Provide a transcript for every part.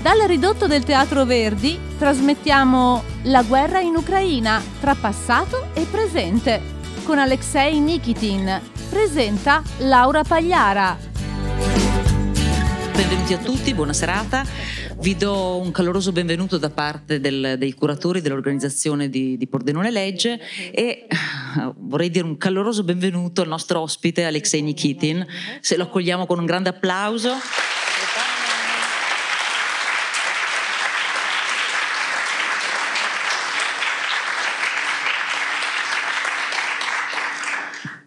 Dal ridotto del Teatro Verdi trasmettiamo La guerra in Ucraina tra passato e presente con Aleksej Nikitin. Presenta Laura Pagliara. Benvenuti a tutti, buona serata. Vi do un caloroso benvenuto da parte dei curatori dell'organizzazione di Pordenone Legge e vorrei dire un caloroso benvenuto al nostro ospite Aleksej Nikitin, se lo accogliamo con un grande applauso.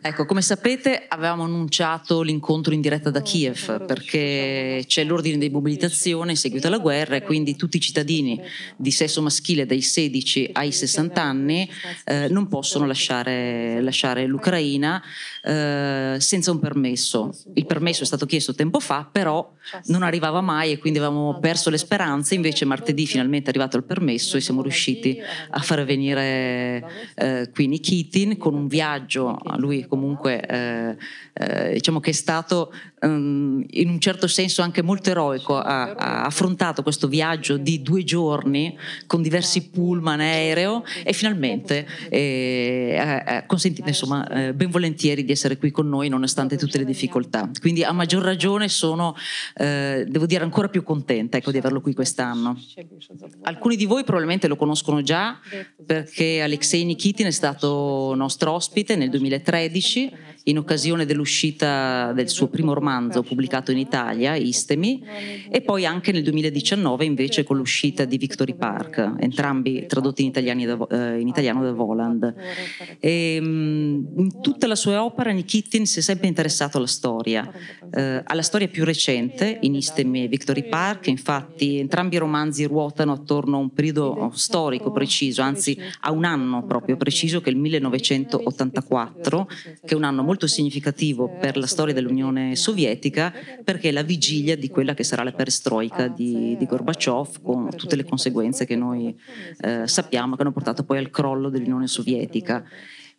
Ecco, come sapete avevamo annunciato l'incontro in diretta da Kiev perché c'è l'ordine di mobilitazione in seguito alla guerra e quindi tutti i cittadini di sesso maschile dai 16 ai 60 anni non possono lasciare l'Ucraina senza un permesso. Il permesso è stato chiesto tempo fa, però non arrivava mai e quindi avevamo perso le speranze. Invece martedì finalmente è arrivato il permesso e siamo riusciti a far venire qui Nikitin con un viaggio a lui. Comunque diciamo che è stato in un certo senso anche molto eroico, ha affrontato questo viaggio di 2 giorni con diversi pullman, aereo, e finalmente ha consentito insomma ben volentieri di essere qui con noi nonostante tutte le difficoltà. Quindi a maggior ragione sono devo dire ancora più contenta, ecco, di averlo qui quest'anno. Alcuni di voi probabilmente lo conoscono già perché Aleksej Nikitin è stato nostro ospite nel 2013 in occasione dell'uscita del suo primo romanzo pubblicato in Italia, Istemi, e poi anche nel 2019 invece con l'uscita di Victory Park, entrambi tradotti in italiano da Voland. E, in tutta la sua opera Nikitin si è sempre interessato alla storia più recente in Istemi e Victory Park. Infatti entrambi i romanzi ruotano attorno a un periodo storico preciso, anzi a un anno proprio preciso, che è il 1984, che è un anno molto significativo per la storia dell'Unione Sovietica perché è la vigilia di quella che sarà la perestroika di Gorbachev, con tutte le conseguenze che noi sappiamo, che hanno portato poi al crollo dell'Unione Sovietica.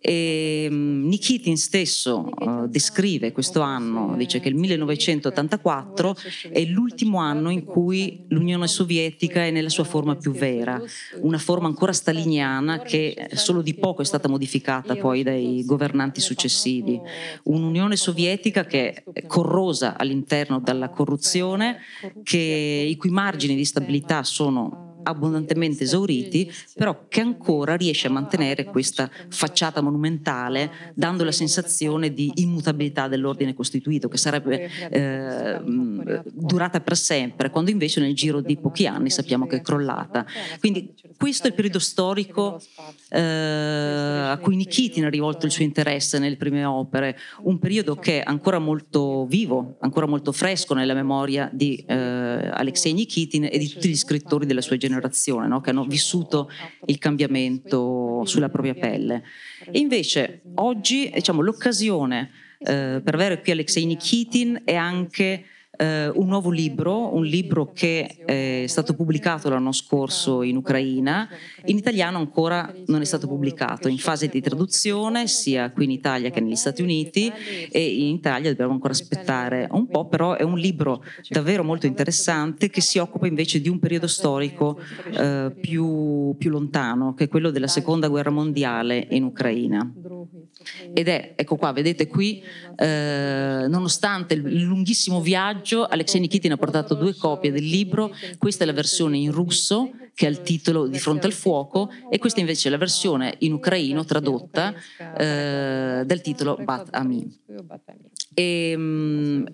E Nikitin stesso descrive questo anno, dice che il 1984 è l'ultimo anno in cui l'Unione Sovietica è nella sua forma più vera, una forma ancora staliniana che solo di poco è stata modificata poi dai governanti successivi, un'Unione Sovietica che è corrosa all'interno dalla corruzione, i cui margini di stabilità sono abbondantemente esauriti, però che ancora riesce a mantenere questa facciata monumentale, dando la sensazione di immutabilità dell'ordine costituito, che sarebbe durata per sempre, quando invece nel giro di pochi anni sappiamo che è crollata. Quindi questo è il periodo storico a cui Nikitin ha rivolto il suo interesse nelle prime opere, un periodo che è ancora molto vivo, ancora molto fresco nella memoria di Aleksej Nikitin e di tutti gli scrittori della sua generazione, no? Che hanno vissuto il cambiamento sulla propria pelle. E invece oggi, diciamo, l'occasione per avere qui Aleksej Nikitin è anche un nuovo libro, un libro che è stato pubblicato l'anno scorso in Ucraina, in italiano ancora non è stato pubblicato, in fase di traduzione sia qui in Italia che negli Stati Uniti, e in Italia dobbiamo ancora aspettare un po', però è un libro davvero molto interessante che si occupa invece di un periodo storico più lontano, che è quello della seconda guerra mondiale in Ucraina. Ed è, ecco qua, vedete qui, nonostante il lunghissimo viaggio, Aleksej Nikitin ha portato 2 copie del libro. Questa è la versione in russo che ha il titolo Di fronte al fuoco e questa invece è la versione in ucraino tradotta dal titolo Bat Amin. È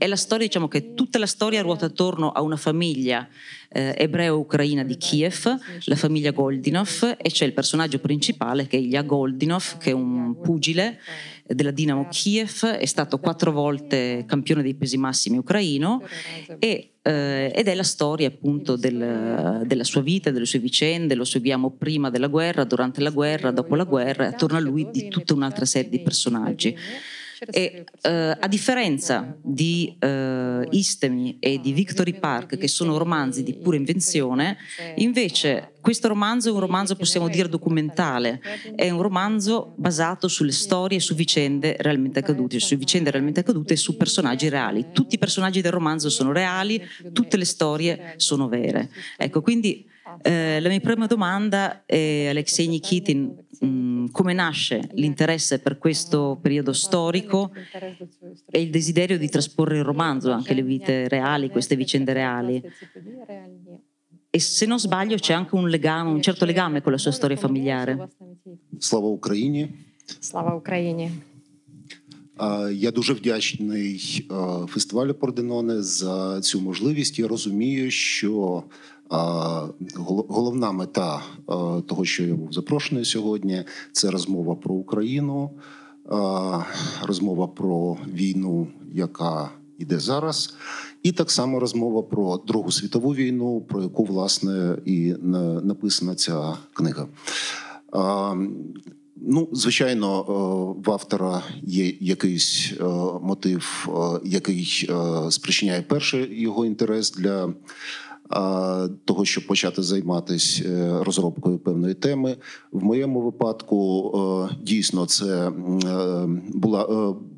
la storia, diciamo che tutta la storia ruota attorno a una famiglia ebreo-ucraina di Kiev, la famiglia Goldinov, e c'è il personaggio principale che è Ilya Goldinov, che è un pugile della Dinamo Kiev, è stato 4 volte campione dei pesi massimi ucraino ed è la storia appunto della sua vita, delle sue vicende. Lo seguiamo prima della guerra, durante la guerra, dopo la guerra, e attorno a lui di tutta un'altra serie di personaggi. E a differenza di Istemi e di Victory Park, che sono romanzi di pura invenzione, invece questo romanzo è un romanzo, possiamo dire, documentale, è un romanzo basato sulle storie, su vicende realmente accadute, e su personaggi reali. Tutti i personaggi del romanzo sono reali, tutte le storie sono vere. Ecco, quindi la mia prima domanda è: Aleksej Nikitin, come nasce l'interesse per questo periodo storico e il desiderio di trasporre in romanzo anche le vite reali, queste vicende reali? E se non sbaglio c'è anche un legame, un certo legame con la sua storia familiare. Slava Ukraini. Slava Ukraini. Я дуже вдячний фестивалю Порденоне за цю можливість. Я розумію, що головна мета того, що я був запрошений сьогодні, це розмова про Україну, розмова про війну, яка іде зараз, і так само розмова про Другу світову війну, про яку, власне, і написана ця книга. Ну, звичайно, в автора є якийсь мотив, який спричиняє перший його інтерес для того, щоб почати займатися розробкою певної теми. В моєму випадку, дійсно, це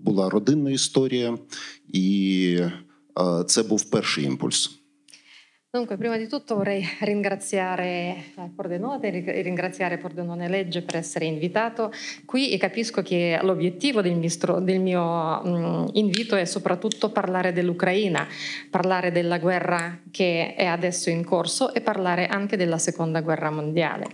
була родинна історія, і це був перший імпульс. Dunque, prima di tutto vorrei ringraziare Pordenone e ringraziare Pordenone Legge per essere invitato qui, e capisco che l'obiettivo del mio invito è soprattutto parlare dell'Ucraina, parlare della guerra che è adesso in corso e parlare anche della Seconda Guerra Mondiale.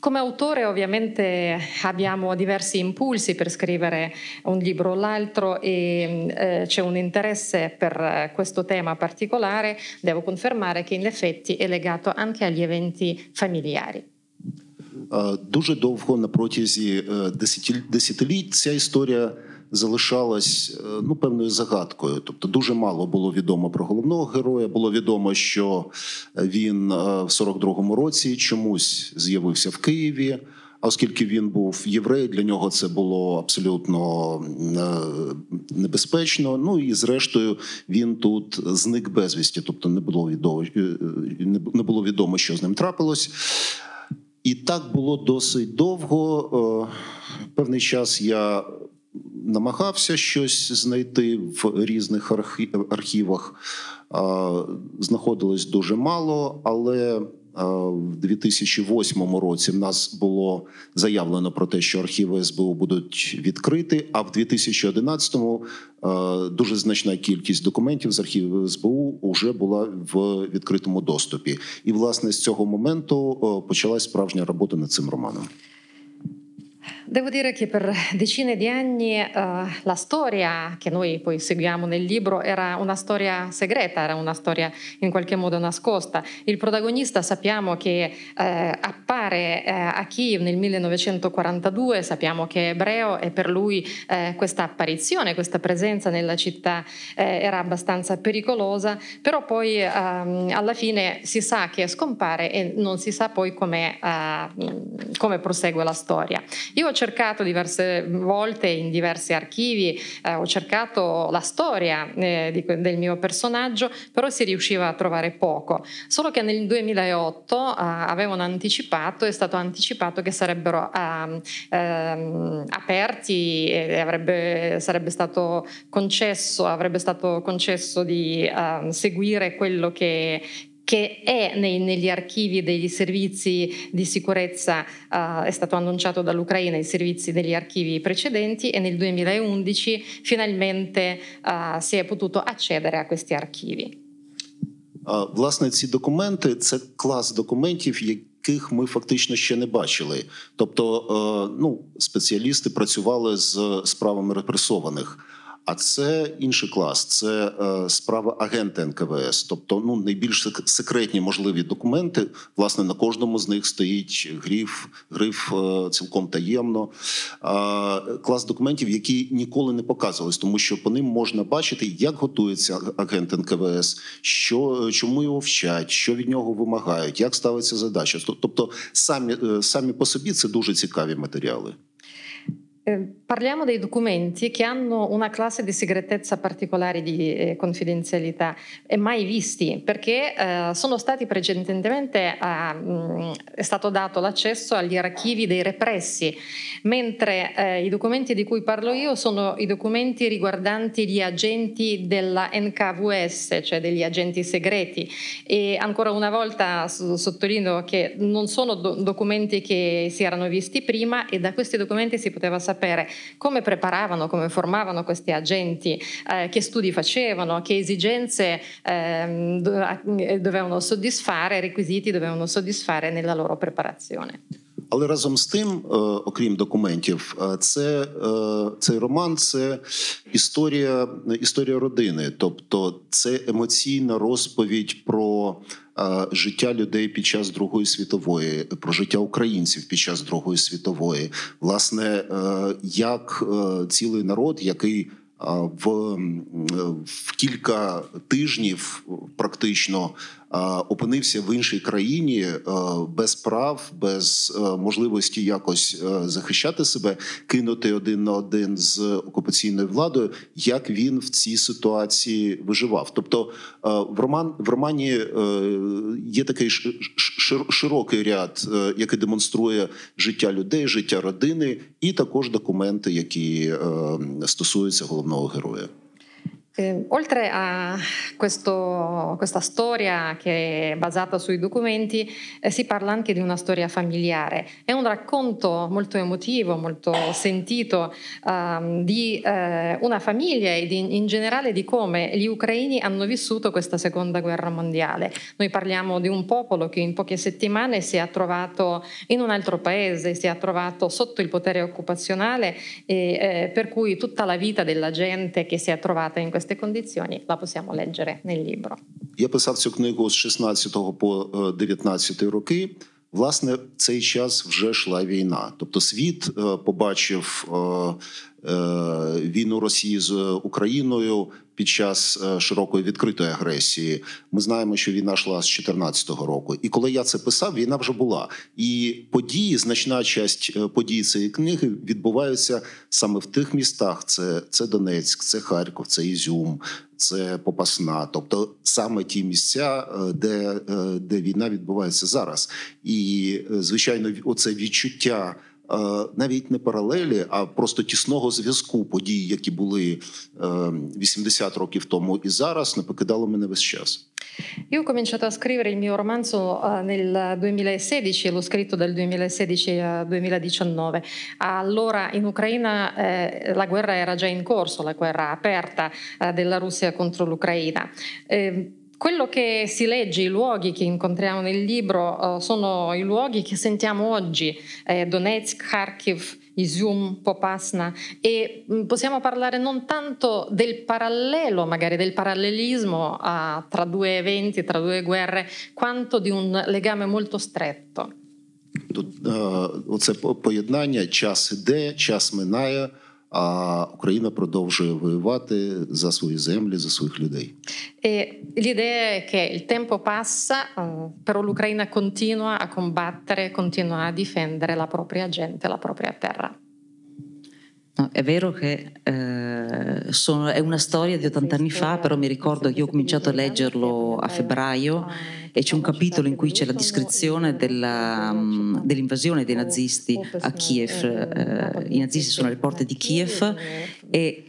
Come autore ovviamente abbiamo diversi impulsi per scrivere un libro o l'altro, e c'è un interesse per questo tema particolare. Devo confermare che in effetti è legato anche agli eventi familiari. Дуже довго, на протязі десятиліть, ця історія залишалась, ну, певною загадкою. Тобто дуже мало було відомо про головного героя. Було відомо, що він в 42-му році чомусь з'явився в Києві, а оскільки він був єврей, для нього це було абсолютно небезпечно. Ну і зрештою він тут зник безвісті, тобто не було відомо, що з ним трапилось. І так було досить довго. Певний час я намагався щось знайти в різних архівах. Знаходилось дуже мало, але в 2008 році в нас було заявлено про те, що архіви СБУ будуть відкриті, а в 2011-му дуже значна кількість документів з архівів СБУ вже була в відкритому доступі. І, власне, з цього моменту почалась справжня робота над цим романом. Devo dire che per decine di anni la storia che noi poi seguiamo nel libro era una storia segreta, era una storia in qualche modo nascosta. Il protagonista sappiamo che appare a Kiev nel 1942, sappiamo che è ebreo, e per lui questa apparizione, questa presenza nella città era abbastanza pericolosa, però poi alla fine si sa che scompare e non si sa poi come prosegue la storia. Io ho cercato diverse volte in diversi archivi, ho cercato la storia del mio personaggio, però si riusciva a trovare poco. Solo che nel 2008 avevano anticipato, è stato anticipato che sarebbero aperti e sarebbe stato concesso di seguire quello che è negli archivi degli servizi di sicurezza, è stato annunciato dall'Ucraina, i servizi degli archivi precedenti, e nel 2011 finalmente si è potuto accedere a questi archivi. Власне, ці документи – це клас документів, яких ми фактично ще не бачили. Тобто, ну, спеціалісти працювали з справами репресованих. А це інший клас, це справа агента НКВС. Тобто, ну, найбільш секретні можливі документи, власне, на кожному з них стоїть гриф цілком таємно. Клас документів, які ніколи не показувались, тому що по ним можна бачити, як готується агент НКВС, чому його вчать, що від нього вимагають, як ставиться задача. Тобто, самі по собі це дуже цікаві матеріали. Parliamo dei documenti che hanno una classe di segretezza particolare, di confidenzialità, mai visti, perché sono stati precedentemente, è stato dato l'accesso agli archivi dei repressi, mentre i documenti di cui parlo io sono i documenti riguardanti gli agenti della NKVS, cioè degli agenti segreti, e ancora una volta sottolineo che non sono documenti che si erano visti prima, e da questi documenti si poteva sapere come preparavano, come formavano questi agenti, che studi facevano, che esigenze dovevano soddisfare, requisiti dovevano soddisfare nella loro preparazione. Але разом з тим, окрім документів, цей роман – це історія родини. Тобто це емоційна розповідь про життя людей під час Другої світової, про життя українців під час Другої світової. Власне, як цілий народ, який в кілька тижнів практично опинився в іншій країні без прав, без можливості якось захищати себе, кинути один на один з окупаційною владою, як він в цій ситуації виживав. Тобто в романі є такий широкий ряд, який демонструє життя людей, життя родини і також документи, які стосуються головного героя. Oltre a questa storia che è basata sui documenti, si parla anche di una storia familiare. È un racconto molto emotivo, molto sentito, di una famiglia e in generale di come gli ucraini hanno vissuto questa seconda guerra mondiale. Noi parliamo di un popolo che in poche settimane si è trovato in un altro paese, si è trovato sotto il potere occupazionale, e per cui tutta la vita della gente che si è trovata in questa condizioni la possiamo leggere nel libro. Я писав цю книгу з 16 по 19 роки. Власне, в цей час вже йшла війна. Тобто світ побачив війну Росії з Україною під час широкої відкритої агресії. Ми знаємо, що війна йшла з 2014 року. І коли я це писав, війна вже була. І події, значна частина подій цієї книги відбуваються саме в тих містах. Це Донецьк, це Харків, це Ізюм, це Попасна. Тобто саме ті місця, де війна відбувається зараз. І, звичайно, оце відчуття навіть не паралелі, а просто тісного зв'язку подій, які були 80 років тому і зараз, не покидало мене весь час. Io ho cominciato a scrivere il mio romanzo nel 2016, l'ho scritto dal 2016 al 2019. Allora in Ucraina la guerra era già in corso, la guerra aperta della Russia contro l'Ucraina. Quello che si legge, i luoghi che incontriamo nel libro, sono i luoghi che sentiamo oggi, Donetsk, Kharkiv, Izium, Popasna, e possiamo parlare non tanto del parallelo, magari del parallelismo tra due eventi, tra due guerre, quanto di un legame molto stretto. Оце поєднання, час іде, час минає, а Україна продовжує воювати за свої землі, за своїх людей. L'idea è che il tempo passa, però l'Ucraina continua a combattere, continua a difendere la propria gente, la propria terra. No, è vero che è una storia di 80 anni fa, però mi ricordo che io ho cominciato a leggerlo a febbraio e c'è un capitolo in cui c'è la descrizione dell'invasione dei nazisti a Kiev. I nazisti sono alle porte di Kiev e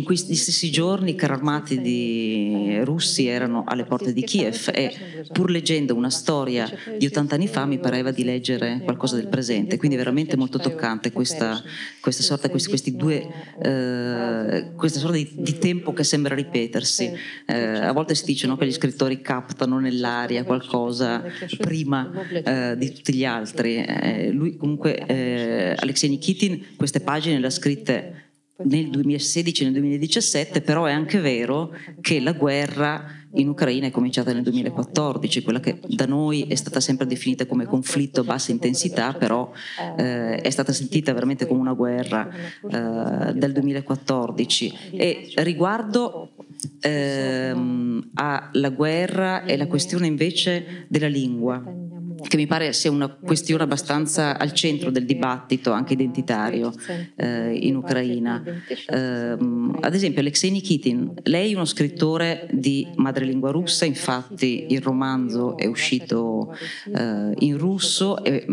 in questi stessi giorni i carri armati russi erano alle porte di Kiev, e pur leggendo una storia di 80 anni fa mi pareva di leggere qualcosa del presente, quindi è veramente molto toccante questa sorta di tempo che sembra ripetersi. A volte si dice, no, che gli scrittori captano nell'aria qualcosa prima di tutti gli altri. Lui comunque, Aleksej Nikitin, queste pagine le ha scritte nel 2016 e nel 2017, però è anche vero che la guerra in Ucraina è cominciata nel 2014, quella che da noi è stata sempre definita come conflitto a bassa intensità, però è stata sentita veramente come una guerra dal 2014. E riguardo alla guerra e la questione invece della lingua, che mi pare sia una questione abbastanza al centro del dibattito anche identitario in Ucraina. Ad esempio Aleksej Nikitin, lei è uno scrittore di madrelingua russa, infatti il romanzo è uscito in russo e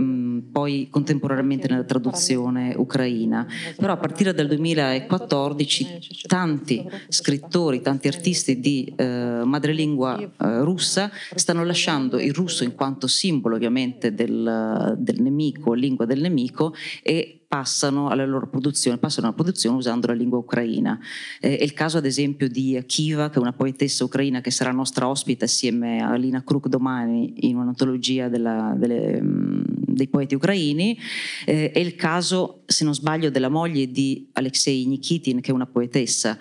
poi contemporaneamente nella traduzione ucraina, però a partire dal 2014 tanti scrittori, tanti artisti di madrelingua russa stanno lasciando il russo in quanto simbolo ovviamente del nemico, lingua del nemico, e passano alla loro produzione, passano alla produzione usando la lingua ucraina. È il caso ad esempio di Akiva, che è una poetessa ucraina che sarà nostra ospite assieme a Alina Kruk domani in un'antologia dei poeti ucraini. È il caso, se non sbaglio, della moglie di Aleksej Nikitin, che è una poetessa.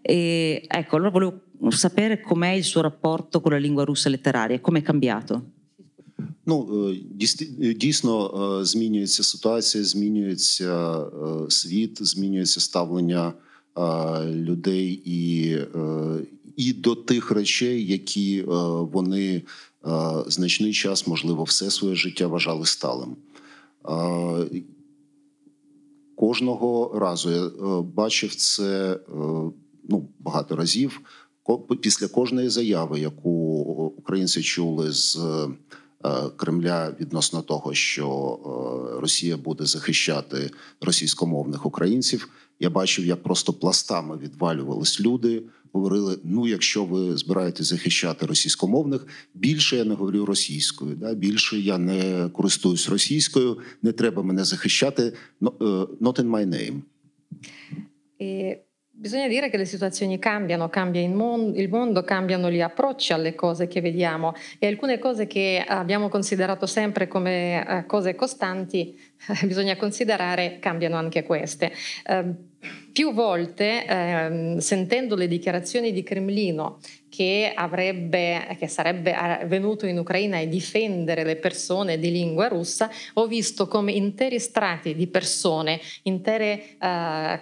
E, ecco, allora volevo sapere com'è il suo rapporto con la lingua russa letteraria, com'è cambiato? Ну, дійсно змінюється ситуація, змінюється світ, змінюється ставлення людей і до тих речей, які вони значний час, можливо, все своє життя вважали сталим. Кожного разу я бачив це, ну, багато разів, після кожної заяви, яку українці чули з Кремля відносно того, що Росія буде захищати російськомовних українців. Я бачив, як просто пластами відвалювались люди, говорили, ну, якщо ви збираєтесь захищати російськомовних, більше я не говорю російською, да? Більше я не користуюсь російською, не треба мене захищати, not in my name. Bisogna dire che le situazioni cambiano, cambia il mondo, cambiano gli approcci alle cose che vediamo, e alcune cose che abbiamo considerato sempre come cose costanti, bisogna considerare cambiano anche queste. Più volte, sentendo le dichiarazioni di Cremlino che sarebbe venuto in Ucraina e difendere le persone di lingua russa, ho visto come interi strati di persone, intere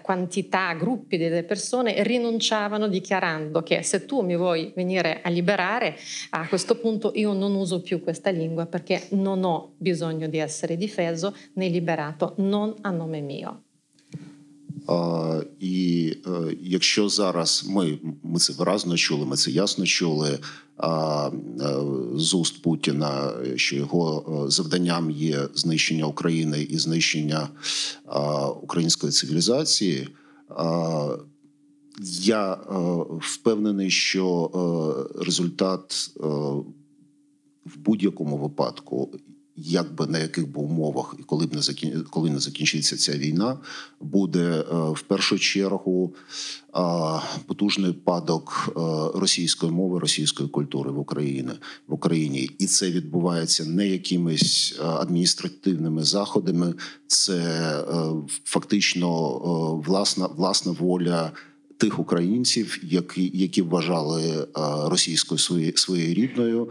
quantità, gruppi delle persone rinunciavano dichiarando che se tu mi vuoi venire a liberare, a questo punto io non uso più questa lingua perché non ho bisogno di essere difeso né liberato, non a nome mio. І якщо зараз ми це виразно чули, ми це ясно чули з уст Путіна, що його завданням є знищення України і знищення української цивілізації, я впевнений, що результат в будь-якому випадку, як би на яких би умовах і коли не закінчиться ця війна, буде в першу чергу потужний падок російської мови, російської культури в Україні. І це відбувається не якимись адміністративними заходами, це фактично власна воля тих українців, які вважали російською своєю рідною,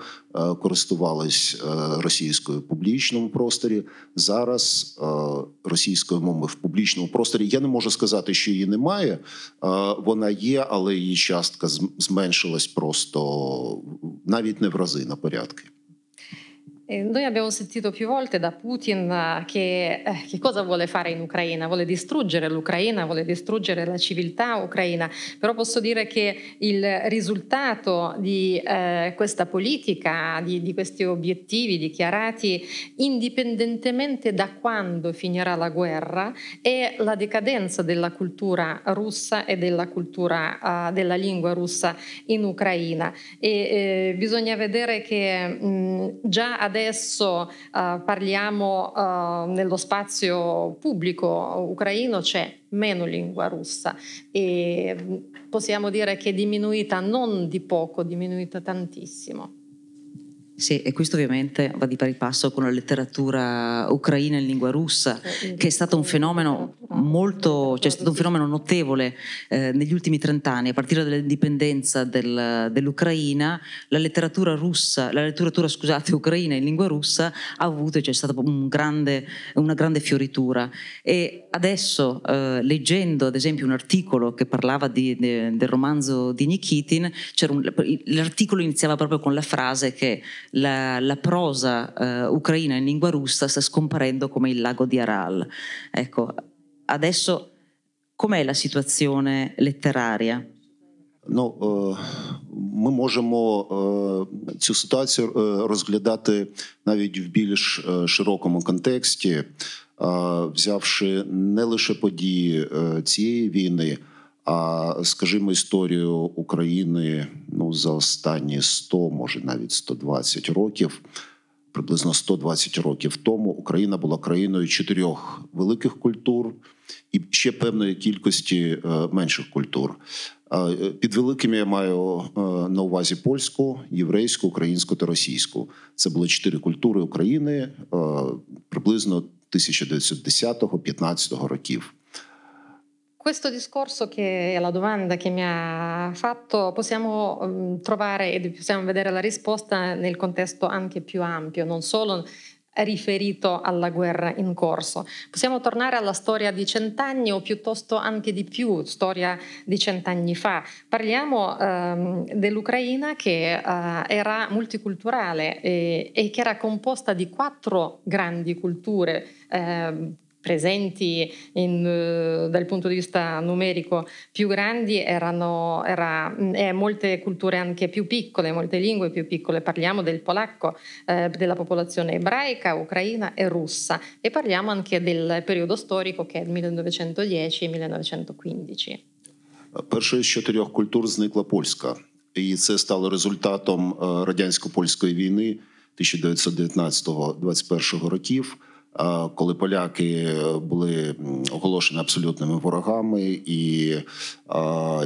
користувались російською в публічному просторі. Зараз російської мови в публічному просторі, я не можу сказати, що її немає, вона є, але її частка зменшилась просто навіть не в рази на порядки. Noi abbiamo sentito più volte da Putin che cosa vuole fare in Ucraina, vuole distruggere l'Ucraina, vuole distruggere la civiltà ucraina, però posso dire che il risultato di questa politica, di questi obiettivi dichiarati, indipendentemente da quando finirà la guerra, è la decadenza della cultura russa e della cultura della lingua russa in Ucraina, e bisogna vedere che già adesso parliamo nello spazio pubblico ucraino, c'è meno lingua russa e possiamo dire che è diminuita non di poco, diminuita tantissimo. Sì, e questo ovviamente va di pari passo con la letteratura ucraina in lingua russa, che è stato un fenomeno molto, cioè è stato un fenomeno notevole negli ultimi 30 anni, a partire dall'indipendenza dell'Ucraina. La letteratura ucraina in lingua russa ha avuto, cioè, è stata una grande fioritura. E adesso, leggendo ad esempio un articolo che parlava del romanzo di Nikitin, l'articolo iniziava proprio con la frase che la prosa ucraina in lingua russa sta scomparendo come il lago di Aral. Ecco, adesso com'è la situazione letteraria? Ну, ми можемо цю ситуацію розглядати навіть в більш широкому контексті, взявши не лише події цієї війни, а, скажімо, історію України, ну, за останні 100, може навіть 120 років. Приблизно 120 років тому Україна була країною 4 великих культур і ще певної кількості менших культур. Під великими я маю на увазі польську, єврейську, українську та російську. Це були 4 культури України приблизно 1910-15 років. Questo discorso, che è la domanda che mi ha fatto, possiamo trovare e possiamo vedere la risposta nel contesto anche più ampio, non solo riferito alla guerra in corso. Possiamo tornare alla storia di 100 anni o piuttosto anche di più, storia di 100 anni fa. Parliamo dell'Ucraina che era multiculturale e che era composta di 4 grandi culture presenti dal punto di vista numerico più grandi, molte culture anche più piccole, molte lingue più piccole. Parliamo del polacco, della popolazione ebraica, ucraina e russa, e parliamo anche del periodo storico che è il 1910-1915. Першою з 4 культур зникла польська, і це стало результатом радянсько-польської війни 1919-21 років, коли поляки були оголошені абсолютними ворогами і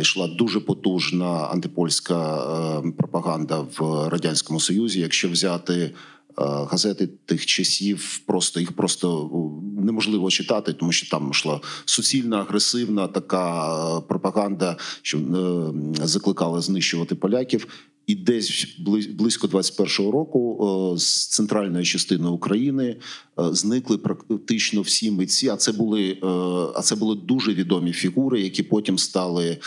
йшла дуже потужна антипольська пропаганда в Радянському Союзі. Якщо взяти газети тих часів, їх просто неможливо читати, тому що там йшла суцільна, агресивна така пропаганда, що закликала знищувати поляків. І десь близько 21-го року з центральної частини України зникли практично всі митці, а це були дуже відомі фігури, які потім стали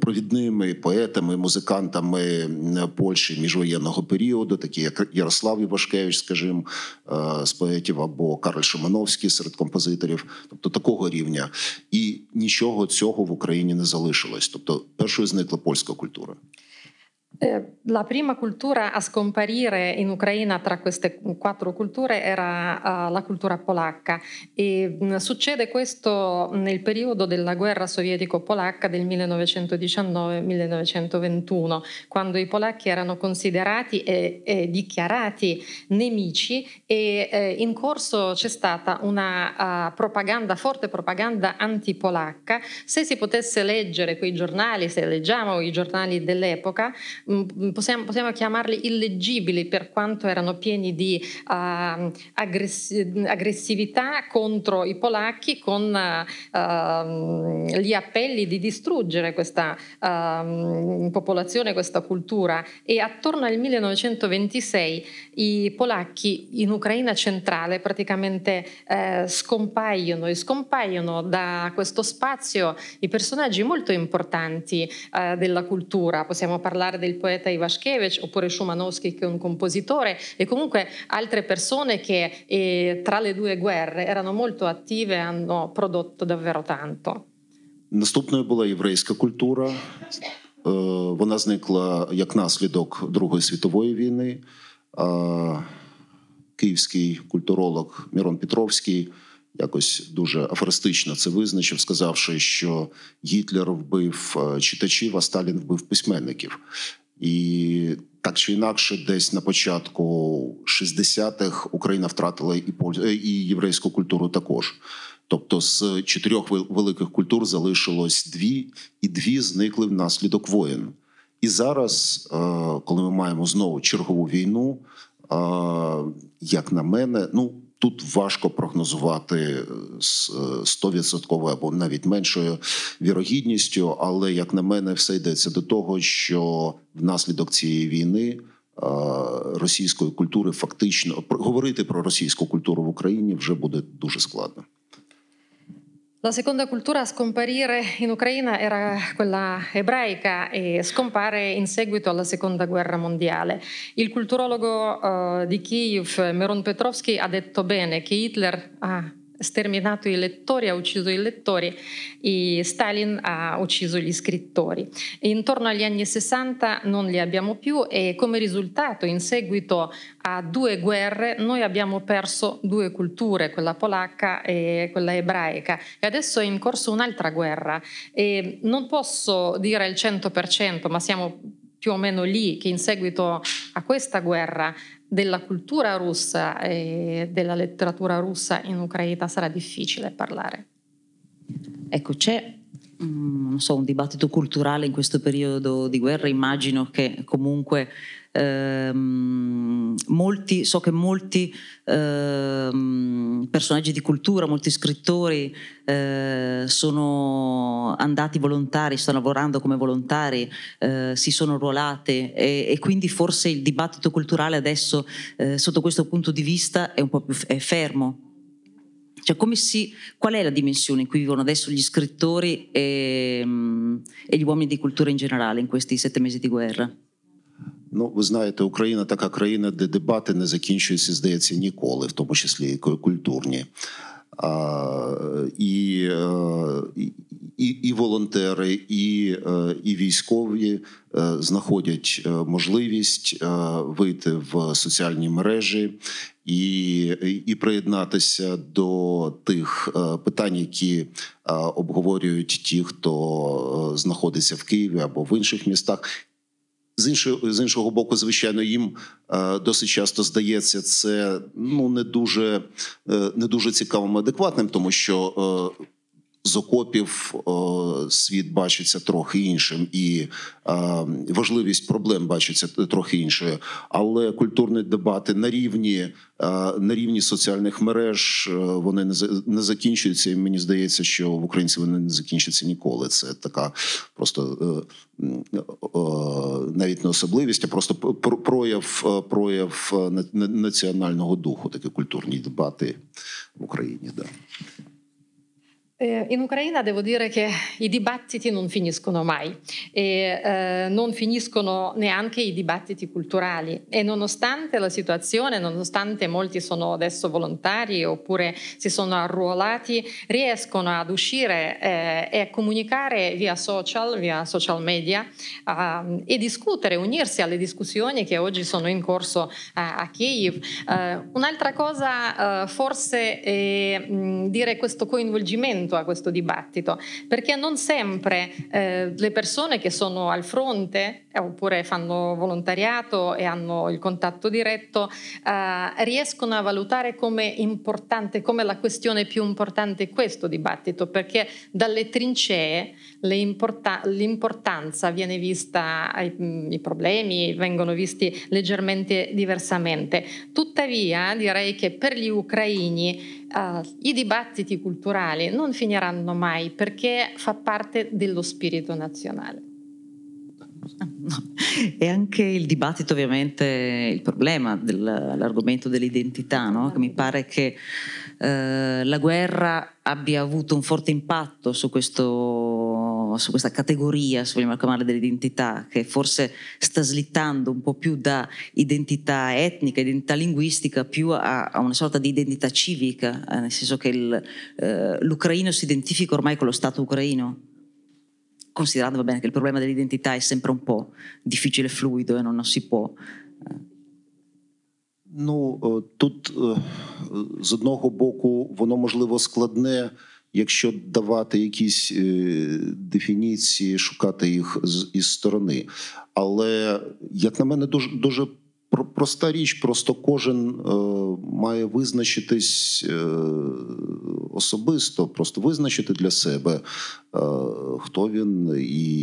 провідними поетами, музикантами Польщі міжвоєнного періоду, такі як Ярослав Івашкевич, скажімо, з поетів, або Карл Шимановський серед композиторів, тобто такого рівня. І нічого цього в Україні не залишилось, тобто першою зникла польська культура. La prima cultura a scomparire in Ucraina tra queste 4 culture era la cultura polacca, e succede questo nel periodo della guerra sovietico-polacca del 1919-1921, quando i polacchi erano considerati e dichiarati nemici, e in corso c'è stata una propaganda, forte propaganda antipolacca. Se si potesse leggere quei giornali, se leggiamo i giornali dell'epoca, possiamo chiamarli illeggibili per quanto erano pieni di aggressività contro i polacchi, con gli appelli di distruggere questa popolazione, questa cultura. E attorno al 1926 i polacchi in Ucraina centrale praticamente scompaiono, e scompaiono da questo spazio i personaggi molto importanti della cultura. Possiamo parlare del poeta Ivashkevich, oppure Szymanowski, che è un compositore, e comunque altre persone che tra le 2 guerre erano molto attive e hanno prodotto davvero tanto. Наступною була єврейська культура. Вона зникла як наслідок Другої світової війни. Київський культуролог Мирон Петровський якось дуже афористично це визначив, сказавши, що Гітлер вбив читачів, а Сталін вбив письменників. І так чи інакше, десь на початку 60-х Україна втратила і єврейську культуру також. Тобто з 4 великих культур залишилось 2, і 2 зникли внаслідок воєн. І зараз, коли ми маємо знову чергову війну, як на мене, ну, тут важко прогнозувати з 100% або навіть меншою вірогідністю, але, як на мене, все йдеться до того, що внаслідок цієї війни російської культури фактично... Говорити про російську культуру в Україні вже буде дуже складно. La seconda cultura a scomparire in Ucraina era quella ebraica e scompare in seguito alla Seconda Guerra Mondiale. Il culturologo di Kiev, Meron Petrovsky, ha detto bene che Hitler ha sterminato i lettori, ha ucciso i lettori e Stalin ha ucciso gli scrittori. E intorno agli anni 60 non li abbiamo più e come risultato in seguito a due guerre noi abbiamo perso due culture, quella polacca e quella ebraica e adesso è in corso un'altra guerra e non posso dire il 100% ma siamo più o meno lì che in seguito a questa guerra della cultura russa e della letteratura russa in Ucraina sarà difficile parlare. Ecco, c'è un dibattito culturale in questo periodo di guerra, immagino che comunque molti personaggi di cultura, molti scrittori sono andati volontari, stanno lavorando come volontari, si sono ruolate e quindi forse il dibattito culturale adesso sotto questo punto di vista è un po' più fermo. Cioè, qual è la dimensione in cui vivono adesso gli scrittori e gli uomini di cultura in generale in questi 7 mesi di guerra? Ну, ви знаєте, Україна така країна, де дебати не закінчуються, здається, ніколи, в тому числі і культурні. І волонтери, і військові знаходять можливість вийти в соціальні мережі і приєднатися до тих питань, які обговорюють ті, хто знаходиться в Києві або в інших містах. З іншого боку, звичайно, їм досить часто здається це не дуже цікавим, адекватним, тому що з окопів світ бачиться трохи іншим і важливість проблем бачиться трохи іншою. Але культурні дебати на рівні соціальних мереж, вони не закінчуються, і мені здається, що в українців вони не закінчаться ніколи. Це така просто навіть не особливість, а просто прояв національного духу, такі культурні дебати в Україні. Да. In Ucraina devo dire che i dibattiti non finiscono mai e non finiscono neanche i dibattiti culturali e nonostante la situazione, nonostante molti sono adesso volontari oppure si sono arruolati, riescono ad uscire e a comunicare via social media e discutere, unirsi alle discussioni che oggi sono in corso a Kiev. Un'altra cosa forse è dire questo coinvolgimento a questo dibattito, perché non sempre le persone che sono al fronte oppure fanno volontariato e hanno il contatto diretto riescono a valutare come importante, come la questione più importante questo dibattito, perché dalle trincee l'importanza viene vista, i problemi vengono visti leggermente diversamente. Tuttavia direi che per gli ucraini i dibattiti culturali non finiranno mai perché fa parte dello spirito nazionale. E anche il dibattito, ovviamente, il problema dell'argomento dell'identità, no? Che mi pare che la guerra abbia avuto un forte impatto su questa categoria, se vogliamo chiamare, dell'identità, che forse sta slittando un po' più da identità etnica, identità linguistica, più a una sorta di identità civica, nel senso che l'ucraino si identifica ormai con lo Stato ucraino, considerando, va bene, che il problema dell'identità è sempre un po' difficile e fluido e non si può... Ну, тут, з одного боку, воно, можливо, складне, якщо давати якісь дефініції, шукати їх із сторони. Але, як на мене, дуже проста річ, просто кожен має визначитись особисто, просто визначити для себе, хто він і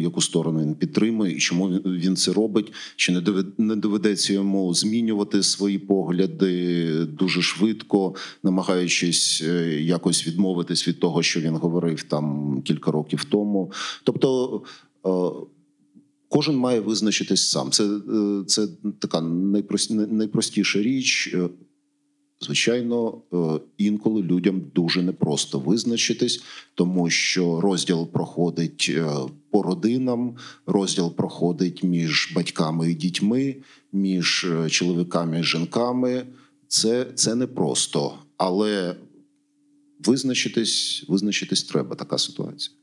яку сторону він підтримує, і чому він це робить, чи не доведеться йому змінювати свої погляди дуже швидко, намагаючись якось відмовитись від того, що він говорив там кілька років тому. Тобто кожен має визначитись сам. Це така найпростіша річ. Звичайно, інколи людям дуже непросто визначитись, тому що розділ проходить по родинам, розділ проходить між батьками і дітьми, між чоловіками і жінками. Це непросто, але визначитись треба, така ситуація.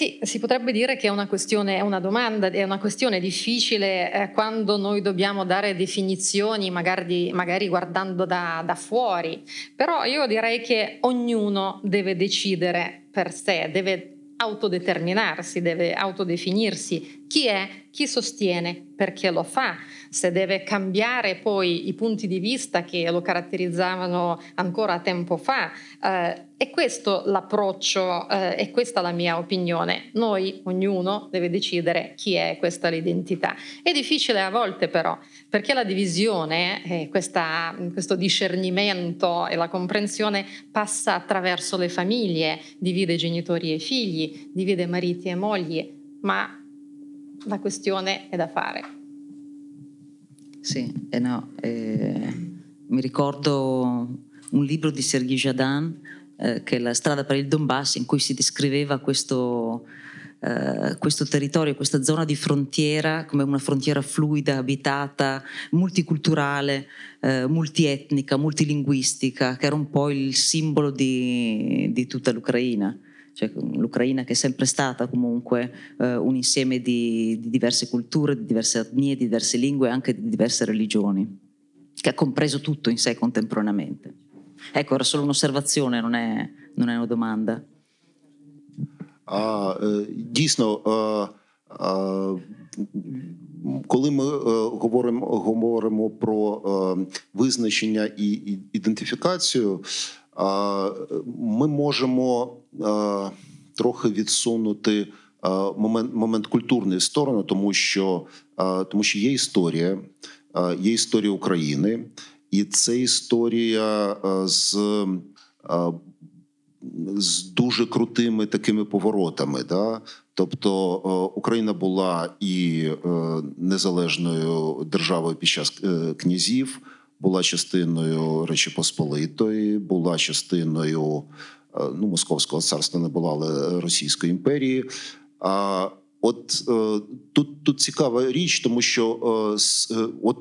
Sì, si potrebbe dire che è una questione, è una domanda, è una questione difficile quando noi dobbiamo dare definizioni, magari guardando da fuori. Però io direi che ognuno deve decidere per sé, deve autodeterminarsi, deve autodefinirsi chi è, chi sostiene, perché lo fa, se deve cambiare poi i punti di vista che lo caratterizzavano ancora tempo fa. È questo l'approccio, è questa la mia opinione. Noi, ognuno, deve decidere chi è, questa l'identità. È difficile a volte però, perché la divisione, questo discernimento e la comprensione passa attraverso le famiglie, divide genitori e figli, divide mariti e mogli, ma la questione è da fare. Sì, mi ricordo un libro di Serhij Zhadan, che è La strada per il Donbass, in cui si descriveva questo territorio, questa zona di frontiera come una frontiera fluida, abitata, multiculturale, multietnica, multilinguistica, che era un po' il simbolo di tutta l'Ucraina. Cioè, l'Ucraina che è sempre stata comunque un insieme di diverse culture, di diverse etnie, di diverse lingue e anche di diverse religioni, che ha compreso tutto in sé contemporaneamente. Ecco, era solo un'osservazione, non è una domanda. Коли ми говоримо про визначення і ідентифікацію, ми можемо трохи відсунути момент культурної сторони, тому що є історія України, і це історія з дуже крутими такими поворотами, да? Тобто Україна була і незалежною державою під час князів, була частиною Речі Посполитої, була частиною, ну, Московського царства не була, але Російської імперії. А от тут цікава річ, тому що от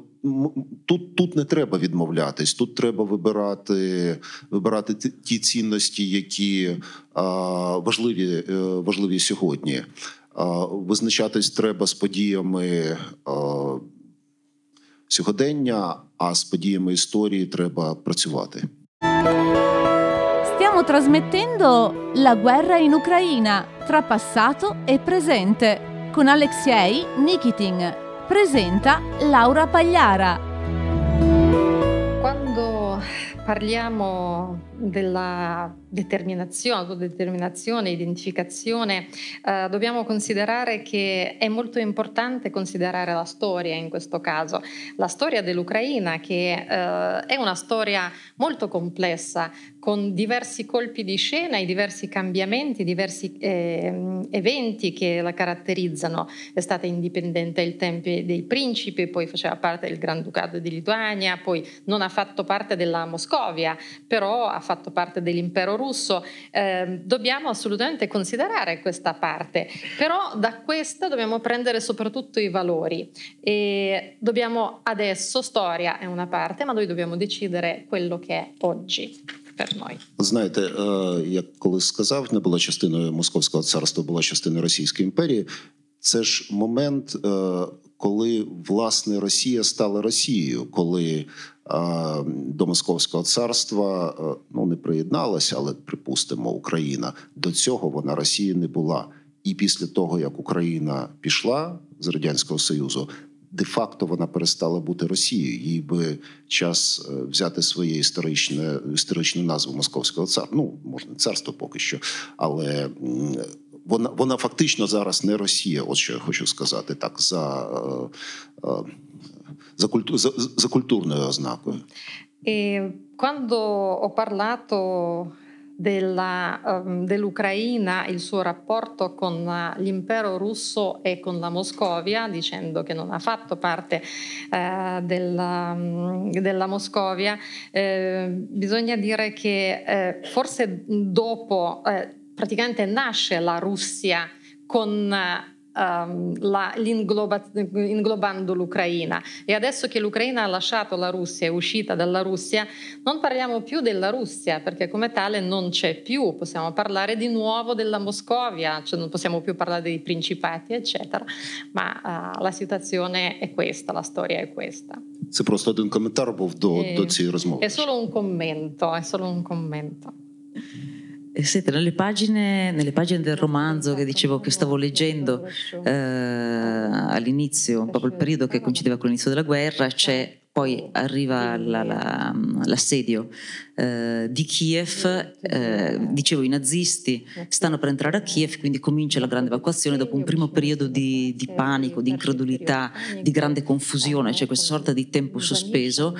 тут не треба відмовлятись, тут треба вибирати ті цінності, які важливі сьогодні. Визначатись треба з подіями сьогодення, а з подіями історії треба працювати. Stiamo trasmettendo La guerra in Ucraina tra passato e presente con Aleksej Nikitin. Presenta Laura Pagliara. Quando parliamo della determinazione, autodeterminazione, identificazione, dobbiamo considerare che è molto importante considerare la storia in questo caso. La storia dell'Ucraina, che è una storia molto complessa, con diversi colpi di scena e diversi cambiamenti, diversi eventi che la caratterizzano. È stata indipendente ai tempi dei principi, poi faceva parte del Granducato di Lituania, poi non ha fatto parte della Moscovia, però ha fatto parte dell'impero russo. Dobbiamo assolutamente considerare questa parte, però da questa dobbiamo prendere soprattutto i valori, e dobbiamo adesso, storia è una parte, ma noi dobbiamo decidere quello che è oggi. Знаєте, я коли сказав, не була частиною Московського царства, була частиною Російської імперії. Це ж момент, коли, власне, Росія стала Росією, коли до Московського царства, ну, не приєдналася, але, припустимо, Україна. До цього вона Росії не була. І після того, як Україна пішла з Радянського Союзу, де-факто вона перестала бути Росією. Їй би час взяти своє історичну назву Московського царства. Ну, можна царство поки що, але вона фактично зараз не Росія, от що я хочу сказати, так, за культурною ознакою. Quando ho parlato dell'Ucraina, il suo rapporto con l'impero russo e con la Moscovia, dicendo che non ha fatto parte della Moscovia, bisogna dire che forse dopo praticamente nasce la Russia con inglobando l'Ucraina, e adesso che l'Ucraina ha lasciato la Russia, è uscita dalla Russia, non parliamo più della Russia perché come tale non c'è più, possiamo parlare di nuovo della Moscovia, cioè non possiamo più parlare dei principati eccetera, ma la situazione è questa, la storia è questa. C'è просто один коментар був до цієї розмови. È solo un commento, è solo un commento. Siete nelle pagine del romanzo che dicevo che stavo leggendo all'inizio, proprio il periodo che coincideva con l'inizio della guerra, c'è poi arriva l'assedio di Kiev, dicevo i nazisti stanno per entrare a Kiev, quindi comincia la grande evacuazione dopo un primo periodo di panico, di incredulità, di grande confusione, c'è questa sorta di tempo sospeso,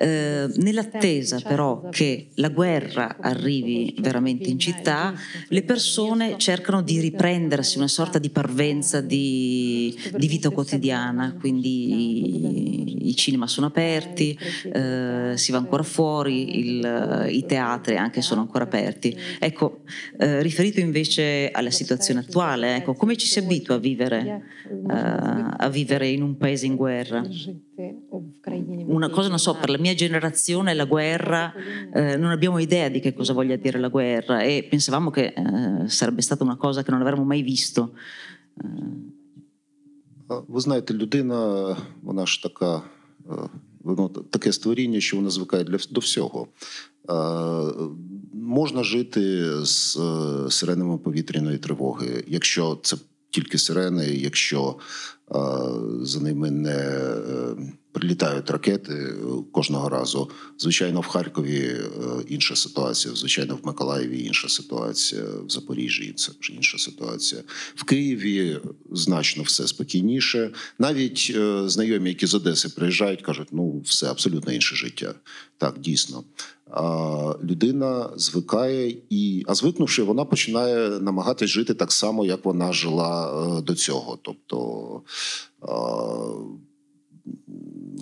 nell'attesa però che la guerra arrivi veramente in città, le persone cercano di riprendersi una sorta di parvenza di vita quotidiana, quindi i cinema sono aperti, si va ancora fuori, i teatri anche sono ancora aperti. Ecco, riferito invece alla situazione attuale, ecco, come ci si abitua a vivere in un paese in guerra? Una cosa, non so, per la mia generazione la guerra, non abbiamo idea di che cosa voglia dire la guerra e pensavamo che sarebbe stata una cosa che non avremmo mai visto. Ви знаєте, людина, вона ж така, воно таке створіння, що воно звикає до всього. Можна жити з сиренами повітряної тривоги, якщо це тільки сирени, якщо за ними не прилітають ракети кожного разу. Звичайно, в Харкові інша ситуація, звичайно, в Миколаєві інша ситуація, в Запоріжжі інша ситуація. В Києві значно все спокійніше. Навіть знайомі, які з Одеси приїжджають, кажуть, ну, все, абсолютно інше життя. Так, дійсно. Людина звикає, а звикнувши, вона починає намагатись жити так само, як вона жила до цього. Тобто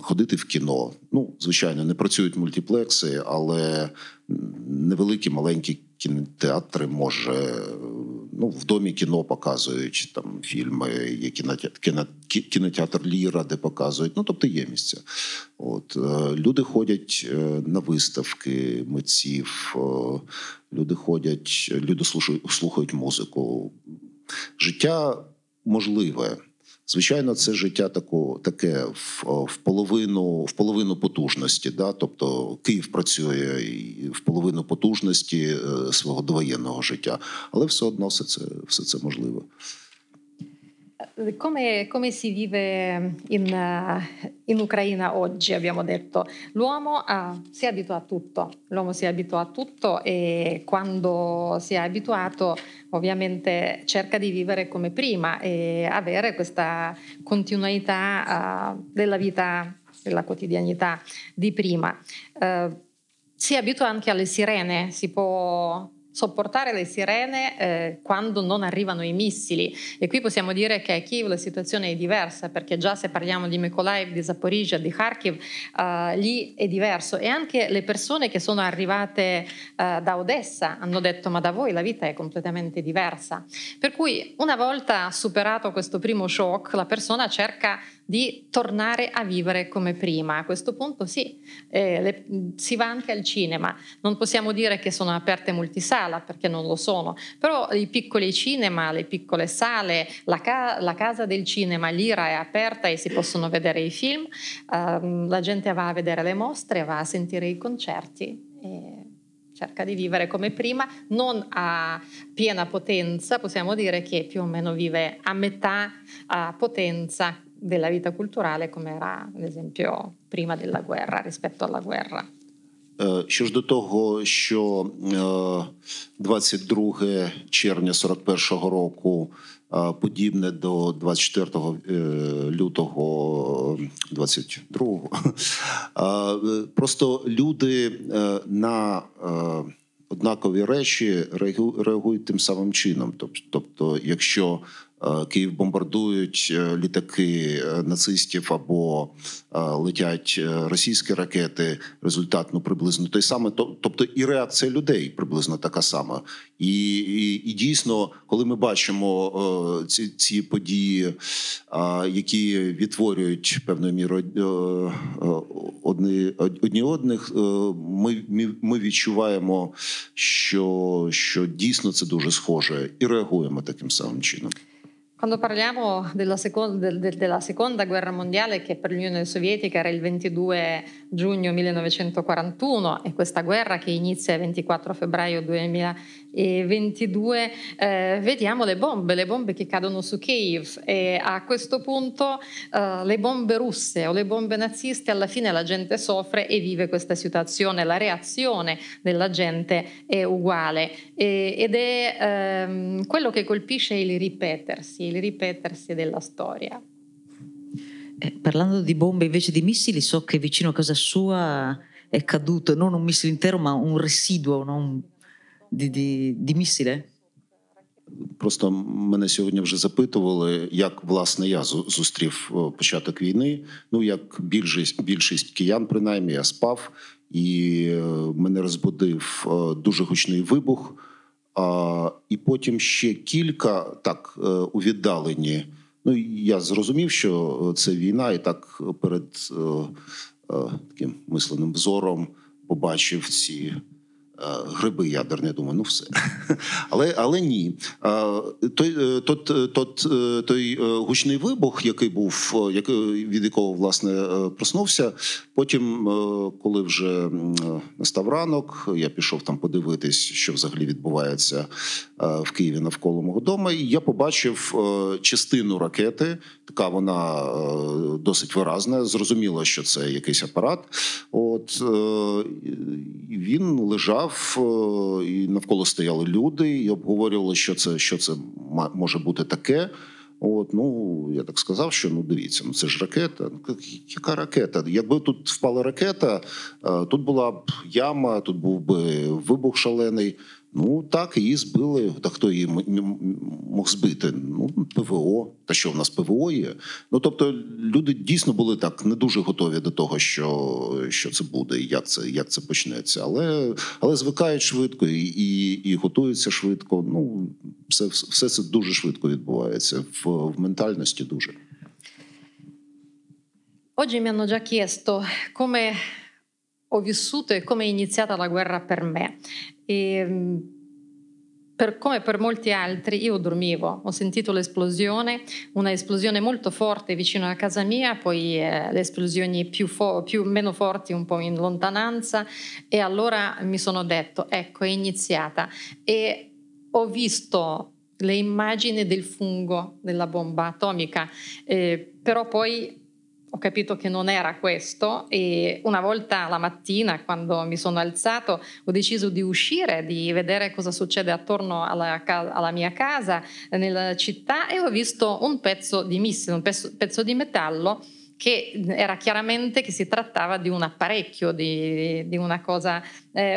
ходити в кіно. Ну, звичайно, не працюють мультиплекси, але невеликі, маленькі кінотеатри, може, ну, в домі кіно показують, там, фільми, є кінотеатр «Ліра», де показують, ну, тобто є місця. От, люди ходять на виставки митців, люди ходять, люди слухають музику. Життя можливе. Звичайно, це життя таке в половину потужності. Да? Тобто Київ працює в половину потужності свого довоєнного життя. Але все одно все це можливо. Come si vive in Ucraina oggi, abbiamo detto, l'uomo si abitua a tutto, l'uomo si abitua a tutto e quando si è abituato ovviamente cerca di vivere come prima e avere questa continuità della vita, della quotidianità di prima. Si abitua anche alle sirene, si può sopportare le sirene quando non arrivano i missili, e qui possiamo dire che a Kiev la situazione è diversa, perché già se parliamo di Mykolaiv, di Zaporizhia, di Kharkiv, lì è diverso, e anche le persone che sono arrivate da Odessa hanno detto ma da voi la vita è completamente diversa, per cui una volta superato questo primo shock la persona cerca di tornare a vivere come prima. A questo punto sì, si va anche al cinema, non possiamo dire che sono aperte multisala perché non lo sono, però i piccoli cinema, le piccole sale, la casa del cinema L'Ira è aperta e si possono vedere i film, la gente va a vedere le mostre, va a sentire i concerti e cerca di vivere come prima, non a piena potenza, possiamo dire che più o meno vive a metà potenza della vita culturale come era, ad esempio, prima della guerra, rispetto alla guerra. Щодо того, що 22 червня 41-го року подібне до 24 лютого 22-го, просто люди на однакові речі реагують тим самим чином. Тобто, якщо Київ бомбардують літаки нацистів або летять російські ракети, результат, ну, приблизно той самий. Тобто і реакція людей приблизно така сама. І дійсно, коли ми бачимо ці події, які відтворюють певною мірою одні одних, ми відчуваємо, що дійсно це дуже схоже і реагуємо таким самим чином. Quando parliamo della seconda guerra mondiale, che per l'Unione Sovietica era il 22 giugno 1941, e questa guerra che inizia il 24 febbraio 2022, vediamo le bombe che cadono su Kiev, e a questo punto le bombe russe o le bombe naziste, alla fine la gente soffre e vive questa situazione, la reazione della gente è uguale, ed è quello che colpisce il ripetersi della storia. Parlando di bombe invece di missili, so che vicino a casa sua è caduto non un missile intero ma un residuo di missile. Просто мене сьогодні вже запитували, як, власне, я зустрів початок війни. Ну, як більшість киян, принаймні, я спав, і мене розбудив дуже гучний вибух. І потім ще кілька, так, у віддаленні. Ну, я зрозумів, що це війна, і так перед таким мисленим взором побачив ці гриби ядерні. Я думаю, ну все. Але ні. Той гучний вибух, який був, від якого, власне, проснувся, потім, коли вже настав ранок, я пішов там подивитись, що взагалі відбувається в Києві навколо мого дому, і я побачив частину ракети, така вона досить виразна, зрозуміло, що це якийсь апарат. От, він лежав, і навколо стояли люди, і обговорювали, що це може бути таке. От, ну, я так сказав, що, ну, дивіться, ну, це ж ракета. Яка ракета? Якби тут впала ракета, тут була б яма, тут був би вибух шалений. Ну, так, її збили. Та хто її мог збити? Ну, ПВО. Та що, в нас ПВО є? Ну, тобто, люди дійсно були так не дуже готові до того, що це буде і як це почнеться. Але звикають швидко і готуються швидко. Ну, все це дуже швидко відбувається. В ментальності дуже. Oggi mi hanno già chiesto come ho vissuto e come è iniziata la guerra per me. E come per molti altri, io dormivo, ho sentito l'esplosione, una esplosione molto forte vicino a casa mia, poi le esplosioni meno forti un po' in lontananza, e allora mi sono detto, ecco, è iniziata, e ho visto le immagini del fungo della bomba atomica, però poi ho capito che non era questo, e una volta la mattina, quando mi sono alzato, ho deciso di uscire, di vedere cosa succede attorno alla mia casa, nella città, e ho visto un pezzo di missile, un pezzo di metallo, che era chiaramente che si trattava di un apparecchio, di una cosa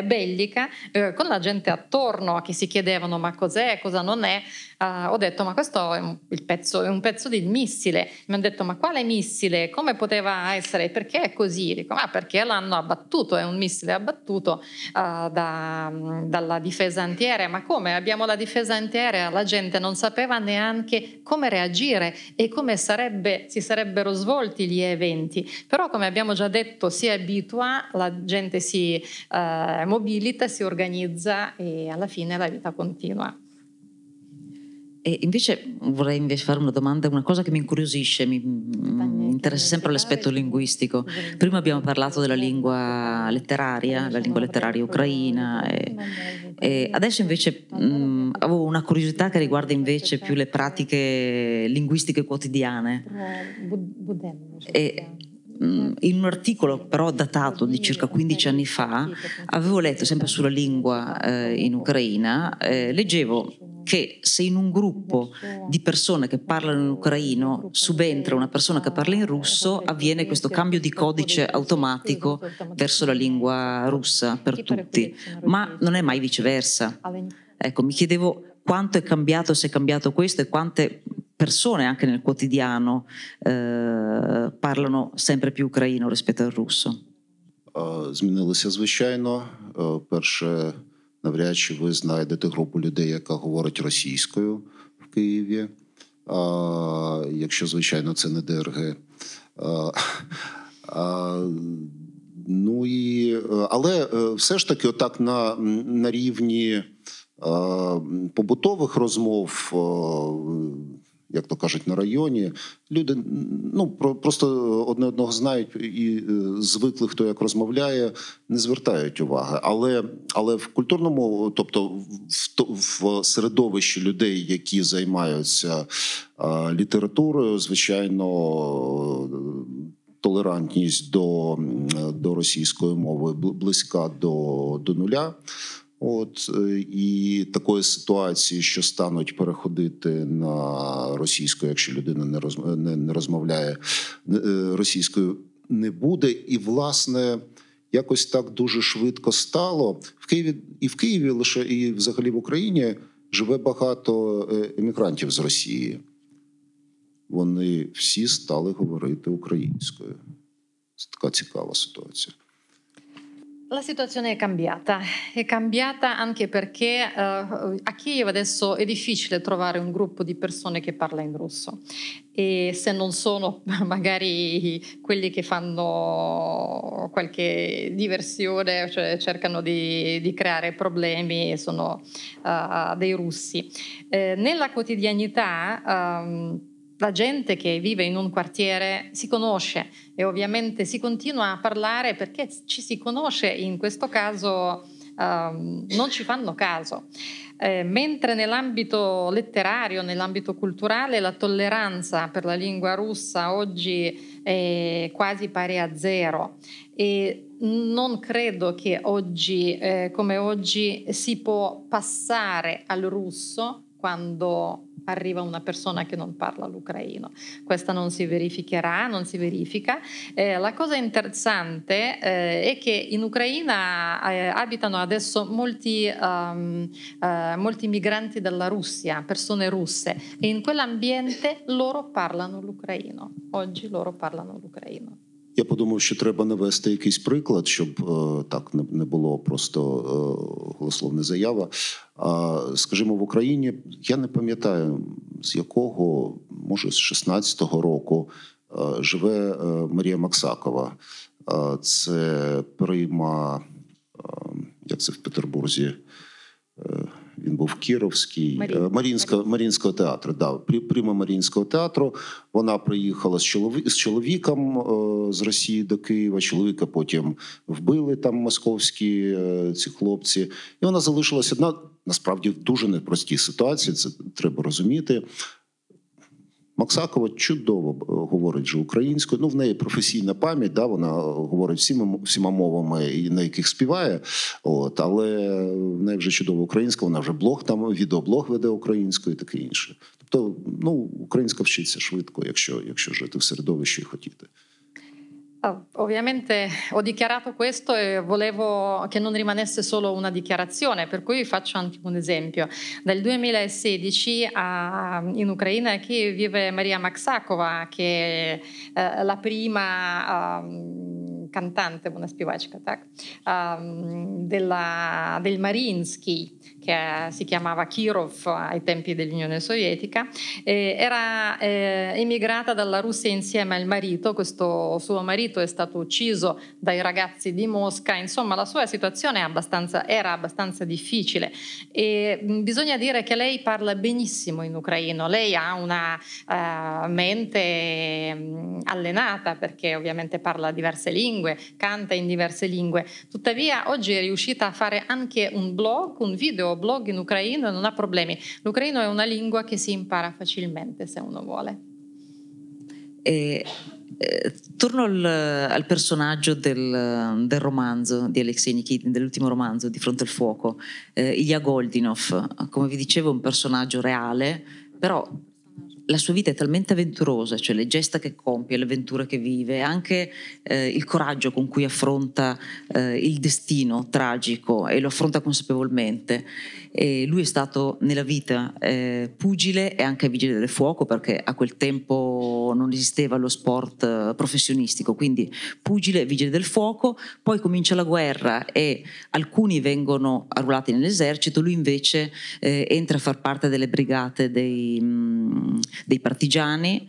bellica, con la gente attorno che si chiedevano ma cos'è, cosa non è. Ho detto, ma questo è un pezzo di missile. Mi hanno detto, ma quale missile? Come poteva essere? Perché è così? Dico, ma perché l'hanno abbattuto, è un missile abbattuto dalla difesa antiaerea. Ma come? Abbiamo la difesa antiaerea. La gente non sapeva neanche come reagire e come si sarebbero svolti gli eventi. Però, come abbiamo già detto, si abitua, la gente si mobilita, si organizza, e alla fine la vita continua. E invece vorrei invece fare una domanda, una cosa che mi incuriosisce, mi interessa sempre l'aspetto linguistico. Prima abbiamo parlato della lingua letteraria, la lingua letteraria ucraina, e adesso invece avevo una curiosità che riguarda invece più le pratiche linguistiche quotidiane. E in un articolo però datato di circa 15 anni fa avevo letto sempre sulla lingua in Ucraina, leggevo che se in un gruppo di persone che parlano in ucraino subentra una persona che parla in russo, avviene questo cambio di codice automatico verso la lingua russa per tutti, ma non è mai viceversa. Ecco, mi chiedevo quanto è cambiato, se è cambiato questo, e quante persone anche nel quotidiano parlano sempre più ucraino rispetto al russo. Змінилося звичайно. Перше, навряд чи ви знайдете групу людей, яка говорить російською в Києві, якщо, звичайно, це не ДРГ. Ну і, але все ж таки отак на рівні побутових розмов, як то кажуть, на районі, люди ну, просто одне одного знають і звикли, хто як розмовляє, не звертають уваги. Але в культурному, тобто в середовищі людей, які займаються літературою, звичайно, толерантність до російської мови близька до нуля. От, і такої ситуації, що стануть переходити на російську, якщо людина не розмовляє російською, не буде. І, власне, якось так дуже швидко стало. В Києві лише, і взагалі в Україні, живе багато емігрантів з Росії. Вони всі стали говорити українською. Це така цікава ситуація. La situazione è cambiata anche perché a Kiev adesso è difficile trovare un gruppo di persone che parla in russo, e se non sono magari quelli che fanno qualche diversione, cioè cercano di creare problemi, sono dei russi. Nella quotidianità la gente che vive in un quartiere si conosce e ovviamente si continua a parlare perché ci si conosce, in questo caso non ci fanno caso. Mentre nell'ambito letterario, nell'ambito culturale, la tolleranza per la lingua russa oggi è quasi pari a zero, e non credo che oggi, come oggi, si può passare al russo quando arriva una persona che non parla l'ucraino. Questa non si verificherà, non si verifica. La cosa interessante è che in Ucraina abitano adesso molti migranti dalla Russia, persone russe, e in quell'ambiente loro parlano l'ucraino. Oggi loro parlano l'ucraino. Я подумав, що треба навести якийсь приклад, щоб так не було просто голословна заява. А, скажімо, в Україні, я не пам'ятаю, з якого, може, з 16-го року живе Марія Максакова. Це прийма, як це в Петербурзі, він був Кіровський, Маріїнського театру, да, прима Маріїнського театру. Вона приїхала з чоловіком з Росії до Києва, чоловіка потім вбили там московські ці хлопці. І вона залишилася одна, насправді в дуже непростій ситуації, це треба розуміти. Максакова чудово говорить же українською, ну в неї професійна пам'ять, да, вона говорить всіма мовами, і на яких співає, от, але в неї вже чудово українська, вона вже блог там, відеоблог веде українською і таке інше. Тобто, ну, українська вчиться швидко, якщо жити в середовищі і хотіти. Ovviamente ho dichiarato questo e volevo che non rimanesse solo una dichiarazione, per cui faccio anche un esempio. Dal 2016 in Ucraina che vive Maria Maksakova, che è la prima cantante, una spivacca, так, del Mariinsky, che si chiamava Kirov ai tempi dell'Unione Sovietica, era emigrata dalla Russia insieme al marito. Questo suo marito è stato ucciso dai ragazzi di Mosca. Insomma, la sua situazione era abbastanza difficile, e bisogna dire che lei parla benissimo in ucraino. Lei ha una mente allenata, perché ovviamente parla diverse lingue, canta in diverse lingue. Tuttavia oggi è riuscita a fare anche un blog, un videoblog in ucraino, e non ha problemi. L'ucraino è una lingua che si impara facilmente se uno vuole. Torno al personaggio del romanzo di Aleksej Nikitin, dell'ultimo romanzo, Di fronte al fuoco, Ilya Goldinov. Come vi dicevo, un personaggio reale, però la sua vita è talmente avventurosa, cioè le gesta che compie, le avventure che vive, anche il coraggio con cui affronta il destino tragico, e lo affronta consapevolmente. E lui è stato nella vita pugile e anche vigile del fuoco, perché a quel tempo non esisteva lo sport professionistico, quindi pugile e vigile del fuoco. Poi comincia la guerra e alcuni vengono arruolati nell'esercito, lui invece entra a far parte delle brigate dei partigiani,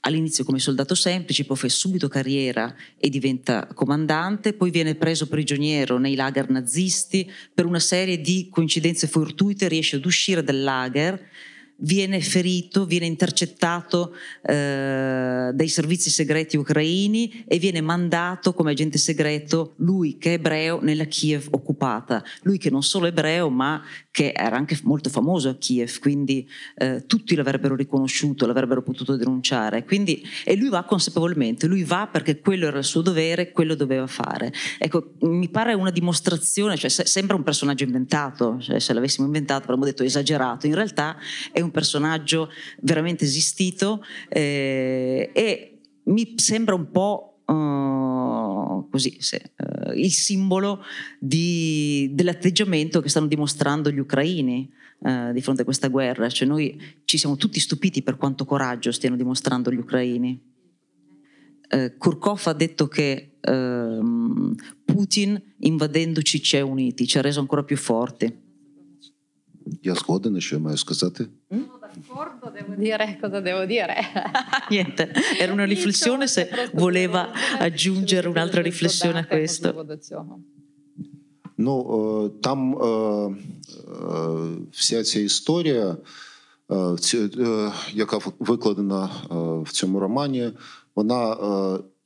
all'inizio come soldato semplice, poi fa subito carriera e diventa comandante, poi viene preso prigioniero nei lager nazisti. Per una serie di coincidenze fortuite riesce ad uscire dal lager, viene ferito, viene intercettato dai servizi segreti ucraini e viene mandato come agente segreto, lui che è ebreo, nella Kiev occupata. Lui che non solo è ebreo, ma che era anche molto famoso a Kiev, quindi tutti l'avrebbero riconosciuto, l'avrebbero potuto denunciare. Quindi, e lui va consapevolmente, lui va perché quello era il suo dovere, quello doveva fare. Ecco, mi pare una dimostrazione, cioè sembra un personaggio inventato, cioè, se l'avessimo inventato avremmo detto esagerato, in realtà è un personaggio veramente esistito, e mi sembra un po' il simbolo dell'atteggiamento che stanno dimostrando gli ucraini di fronte a questa guerra. Cioè noi ci siamo tutti stupiti per quanto coraggio stiano dimostrando gli ucraini. Kurkov ha detto che Putin invadendoci ci ha uniti, ci ha reso ancora più forti. Я згоден, і що маю сказати? D'accordo, devo dire cosa devo dire. Niente, era una riflessione, se voleva aggiungere un'altra riflessione a questo. Ну, там вся ця історія, яка викладена в цьому романі, вона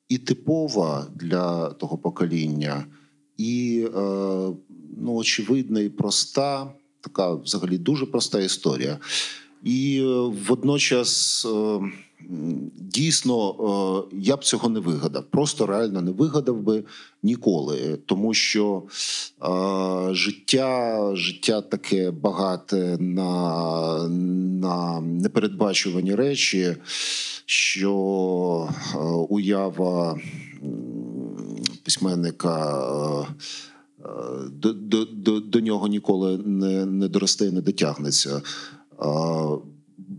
і типова для того покоління, і, ну, очевидна і проста. Така взагалі дуже проста історія. І водночас дійсно я б цього не вигадав. Просто реально не вигадав би ніколи. Тому що життя таке багате на непередбачувані речі, що уява письменника до нього ніколи не доросте і не дотягнеться.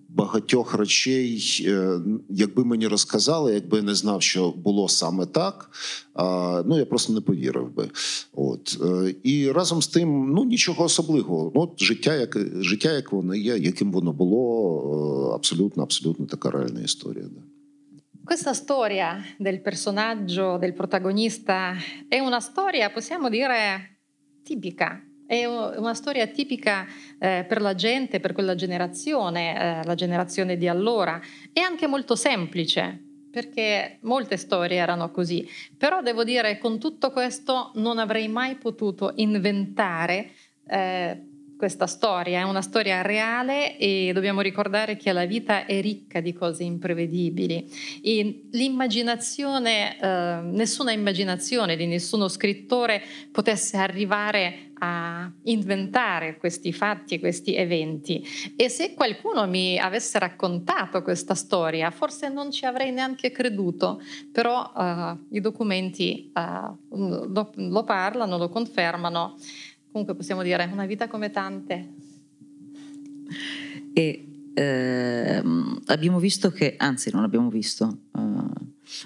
Багатьох речей, якби мені розказали, якби я не знав, що було саме так, ну, я просто не повірив би. От. І разом з тим, ну, нічого особливого. От, життя, як воно є, яким воно було, абсолютно така реальна історія. Да. Questa storia del personaggio, del protagonista, è una storia, possiamo dire, tipica. È una storia tipica per la gente, per quella generazione, la generazione di allora. È anche molto semplice, perché molte storie erano così. Però devo dire, con tutto questo non avrei mai potuto inventare questa storia. È una storia reale, e dobbiamo ricordare che la vita è ricca di cose imprevedibili, e l'immaginazione, nessuna immaginazione di nessuno scrittore potesse arrivare a inventare questi fatti, questi eventi. E se qualcuno mi avesse raccontato questa storia, forse non ci avrei neanche creduto, però i documenti lo parlano, lo confermano. Comunque possiamo dire, una vita come tante. E abbiamo visto che, anzi non abbiamo visto,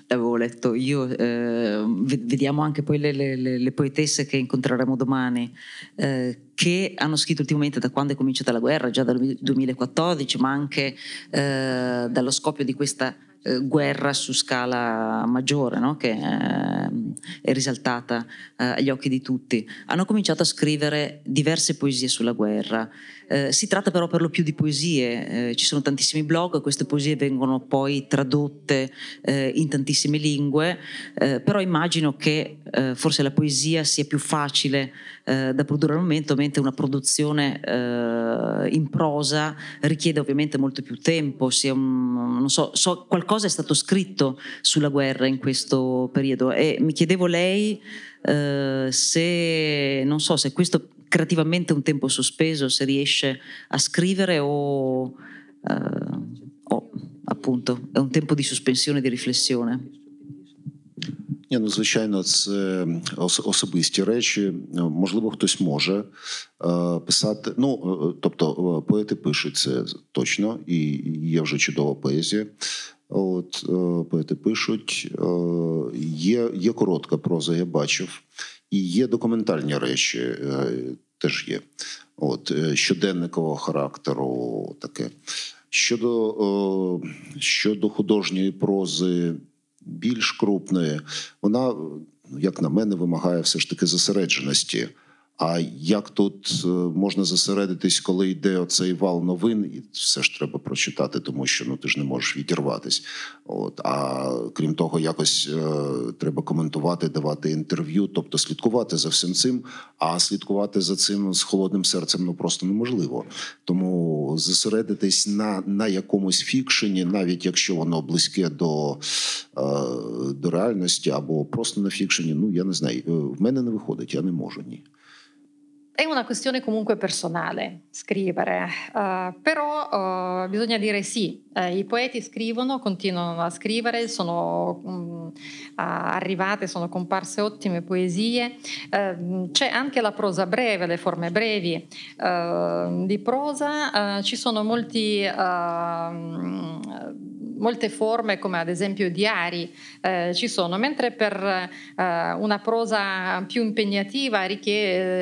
l'avevo letto io, vediamo anche poi le poetesse che incontreremo domani, che hanno scritto ultimamente da quando è cominciata la guerra, già dal 2014, ma anche dallo scoppio di questa guerra su scala maggiore, no? Che è risaltata agli occhi di tutti. Hanno cominciato a scrivere diverse poesie sulla guerra. Si tratta però per lo più di poesie, ci sono tantissimi blog, queste poesie vengono poi tradotte in tantissime lingue, però immagino che forse la poesia sia più facile da produrre al momento, mentre una produzione in prosa richiede ovviamente molto più tempo, sia non so, qualcosa è stato scritto sulla guerra in questo periodo e mi chiedevo lei se, non so, se questo creativamente è un tempo sospeso, se riesce a scrivere o appunto è un tempo di sospensione, di riflessione. Ні, ну, звичайно, це особисті речі. Можливо, хтось може писати. Ну, тобто, поети пишуть, це точно, і є вже чудова поезія. От, поети пишуть. Є коротка проза, я бачив. І є документальні речі, теж є. От, щоденникового характеру таке. Щодо художньої прози, більш крупної, вона, як на мене, вимагає все ж таки зосередженості. А як тут можна зосередитись, коли йде оцей вал новин, і все ж треба прочитати, тому що ну, ти ж не можеш відірватись. От, а крім того, якось треба коментувати, давати інтерв'ю, тобто слідкувати за всім цим, а слідкувати за цим з холодним серцем ну, просто неможливо. Тому зосередитись на якомусь фікшені, навіть якщо воно близьке до реальності, або просто на фікшені, ну я не знаю, в мене не виходить, я не можу, ні. È una questione comunque personale scrivere, però bisogna dire sì, i poeti scrivono, continuano a scrivere, sono arrivate, sono comparse ottime poesie, c'è anche la prosa breve, le forme brevi di prosa, ci sono molte forme come ad esempio diari ci sono, mentre per una prosa più impegnativa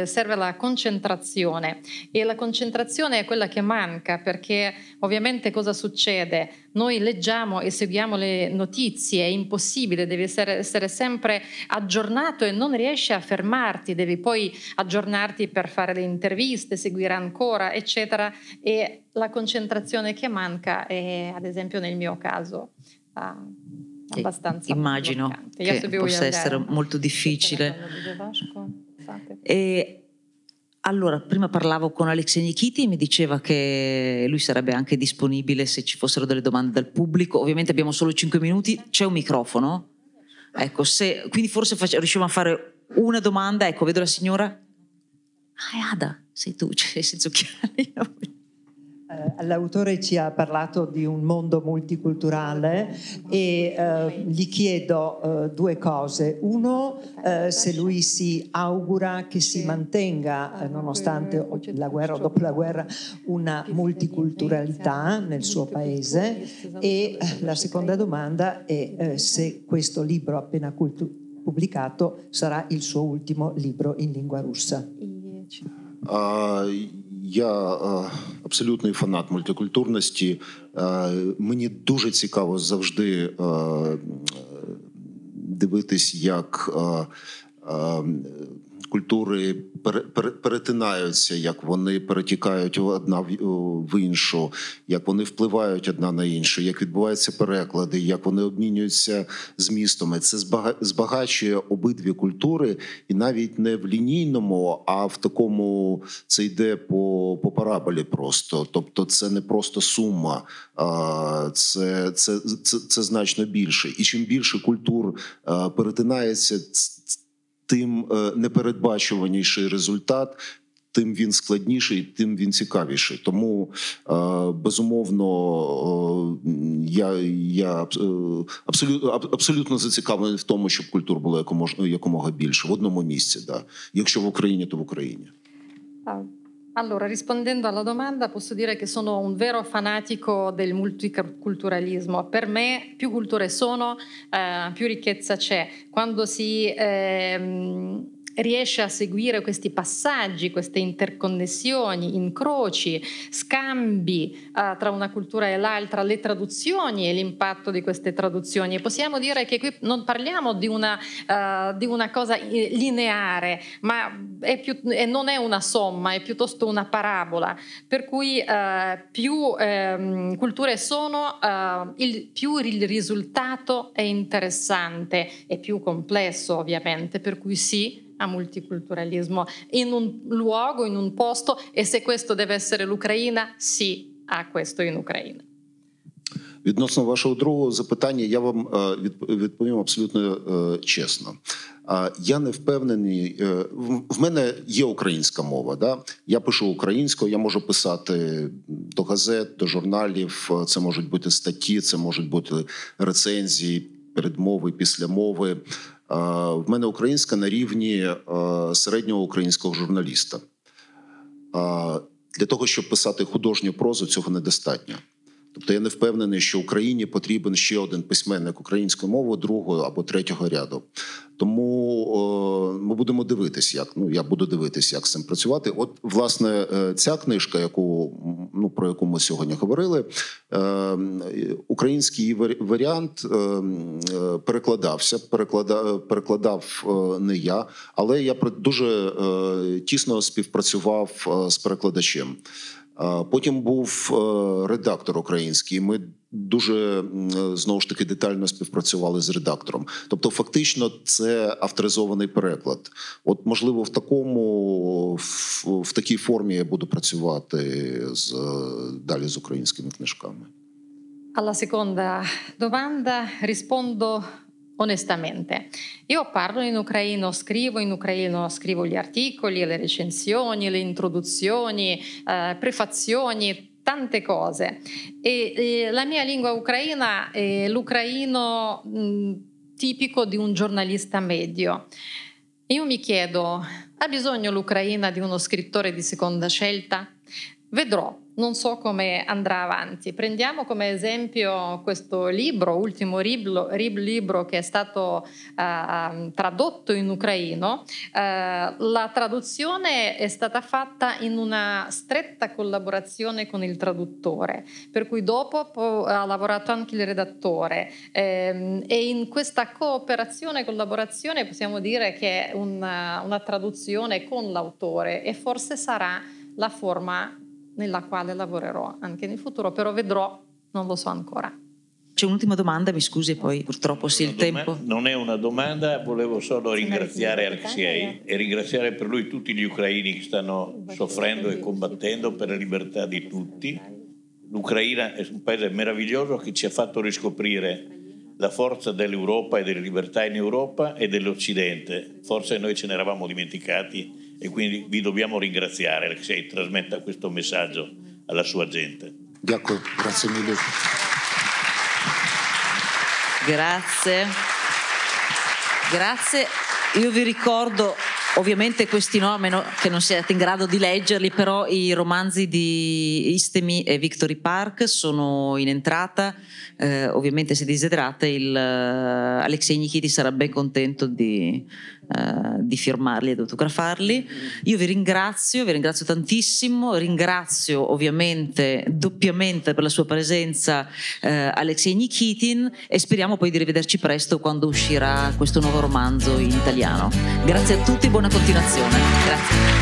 serve la concentrazione e la concentrazione è quella che manca, perché ovviamente cosa succede? Noi leggiamo e seguiamo le notizie, è impossibile, devi essere sempre aggiornato e non riesci a fermarti, devi poi aggiornarti per fare le interviste, seguire ancora eccetera, e la concentrazione che manca è, ad esempio nel mio caso, abbastanza immagino bloccante. Che possa essere molto difficile. E allora, prima parlavo con Aleksej Nikitin e mi diceva che lui sarebbe anche disponibile se ci fossero delle domande dal pubblico. Ovviamente abbiamo solo 5 minuti, c'è un microfono. Ecco, quindi forse riusciamo a fare una domanda. Ecco, vedo la signora. Ah, è Ada, sei tu, cioè senza occhiali. L'autore ci ha parlato di un mondo multiculturale e gli chiedo due cose. Uno, se lui si augura che si mantenga, nonostante la guerra o dopo la guerra, una multiculturalità nel suo paese, e la seconda domanda è se questo libro appena pubblicato sarà il suo ultimo libro in lingua russa. Я абсолютний фанат мультикультурності. Мені дуже цікаво завжди дивитись, як культури перетинаються, як вони перетікають одна в іншу, як вони впливають одна на іншу, як відбуваються переклади, як вони обмінюються змістами. Це збагачує обидві культури, і навіть не в лінійному, а в такому, це йде по параболі просто. Тобто це не просто сума, це значно більше. І чим більше культур перетинається, тим непередбачуваніший результат, тим він складніший, тим він цікавіший. Тому, безумовно, я абсолютно зацікавлений в тому, щоб культур було якомога більше, в одному місці. Да. Якщо в Україні, то в Україні. Allora, rispondendo alla domanda, posso dire che sono un vero fanatico del multiculturalismo. Per me più culture sono, più ricchezza c'è. Quando si riesce a seguire questi passaggi, queste interconnessioni, incroci, scambi tra una cultura e l'altra, le traduzioni e l'impatto di queste traduzioni. E possiamo dire che qui non parliamo di una cosa lineare, ma non è una somma, è piuttosto una parabola. Per cui più culture sono, più il risultato è interessante e più complesso, ovviamente, per cui sì, a multiculturalismo in un luogo, in un posto, e se questo deve essere l'Ukraina, sì, a questo in Україна. Відносно вашого другого запитання, я вам відповім абсолютно чесно. Я не впевнений, в мене є українська мова, да? Я пишу українською, я можу писати до газет, до журналів, це можуть бути статті, це можуть бути рецензії, передмови, післямови. В мене українська на рівні середнього українського журналіста. Для того, щоб писати художню прозу, цього недостатньо. Тобто я не впевнений, що Україні потрібен ще один письменник українською мовою другого або третього ряду. Тому ми будемо дивитись, я буду дивитись, як з цим працювати. От, власне, ця книжка, про яку ми сьогодні говорили, український варіант перекладався, перекладав не я, але я дуже тісно співпрацював з перекладачем. Потім був редактор український, ми дуже, знову ж таки, детально співпрацювали з редактором. Тобто, фактично, це авторизований переклад. От, можливо, в такій формі я буду працювати далі з українськими книжками. Alla seconda domanda rispondo onestamente. Io parlo in ucraino, scrivo in ucraino, scrivo gli articoli, le recensioni, le introduzioni, prefazioni, tante cose. E la mia lingua ucraina è l'ucraino tipico di un giornalista medio. Io mi chiedo, ha bisogno l'Ucraina di uno scrittore di seconda scelta? Vedrò. Non so come andrà avanti. Prendiamo come esempio questo libro, ultimo libro che è stato tradotto in ucraino. La traduzione è stata fatta in una stretta collaborazione con il traduttore, per cui dopo ha lavorato anche il redattore. E in questa cooperazione e collaborazione possiamo dire che è una traduzione con l'autore, e forse sarà la forma nella quale lavorerò anche nel futuro, però vedrò, non lo so ancora. C'è un'ultima domanda, mi scusi, poi purtroppo sì il tempo. Non è una domanda, volevo solo ringraziare Aleksej e ringraziare per lui tutti gli ucraini che stanno soffrendo e combattendo per la libertà di tutti. L'Ucraina è un paese meraviglioso che ci ha fatto riscoprire la forza dell'Europa e delle libertà in Europa e dell'Occidente. Forse noi ce ne eravamo dimenticati. E quindi vi dobbiamo ringraziare, Aleksej, trasmetta questo messaggio alla sua gente. Grazie mille. Grazie. Grazie. Io vi ricordo ovviamente questi nomi, a meno che non siate in grado di leggerli, però i romanzi di Istemi e Victory Park sono in entrata. Ovviamente se desiderate, Aleksej Nikitin sarà ben contento di firmarli ed autografarli. Io vi ringrazio tantissimo, ringrazio ovviamente doppiamente per la sua presenza Aleksej Nikitin, e speriamo poi di rivederci presto quando uscirà questo nuovo romanzo in italiano. Grazie a tutti e buona continuazione. Grazie.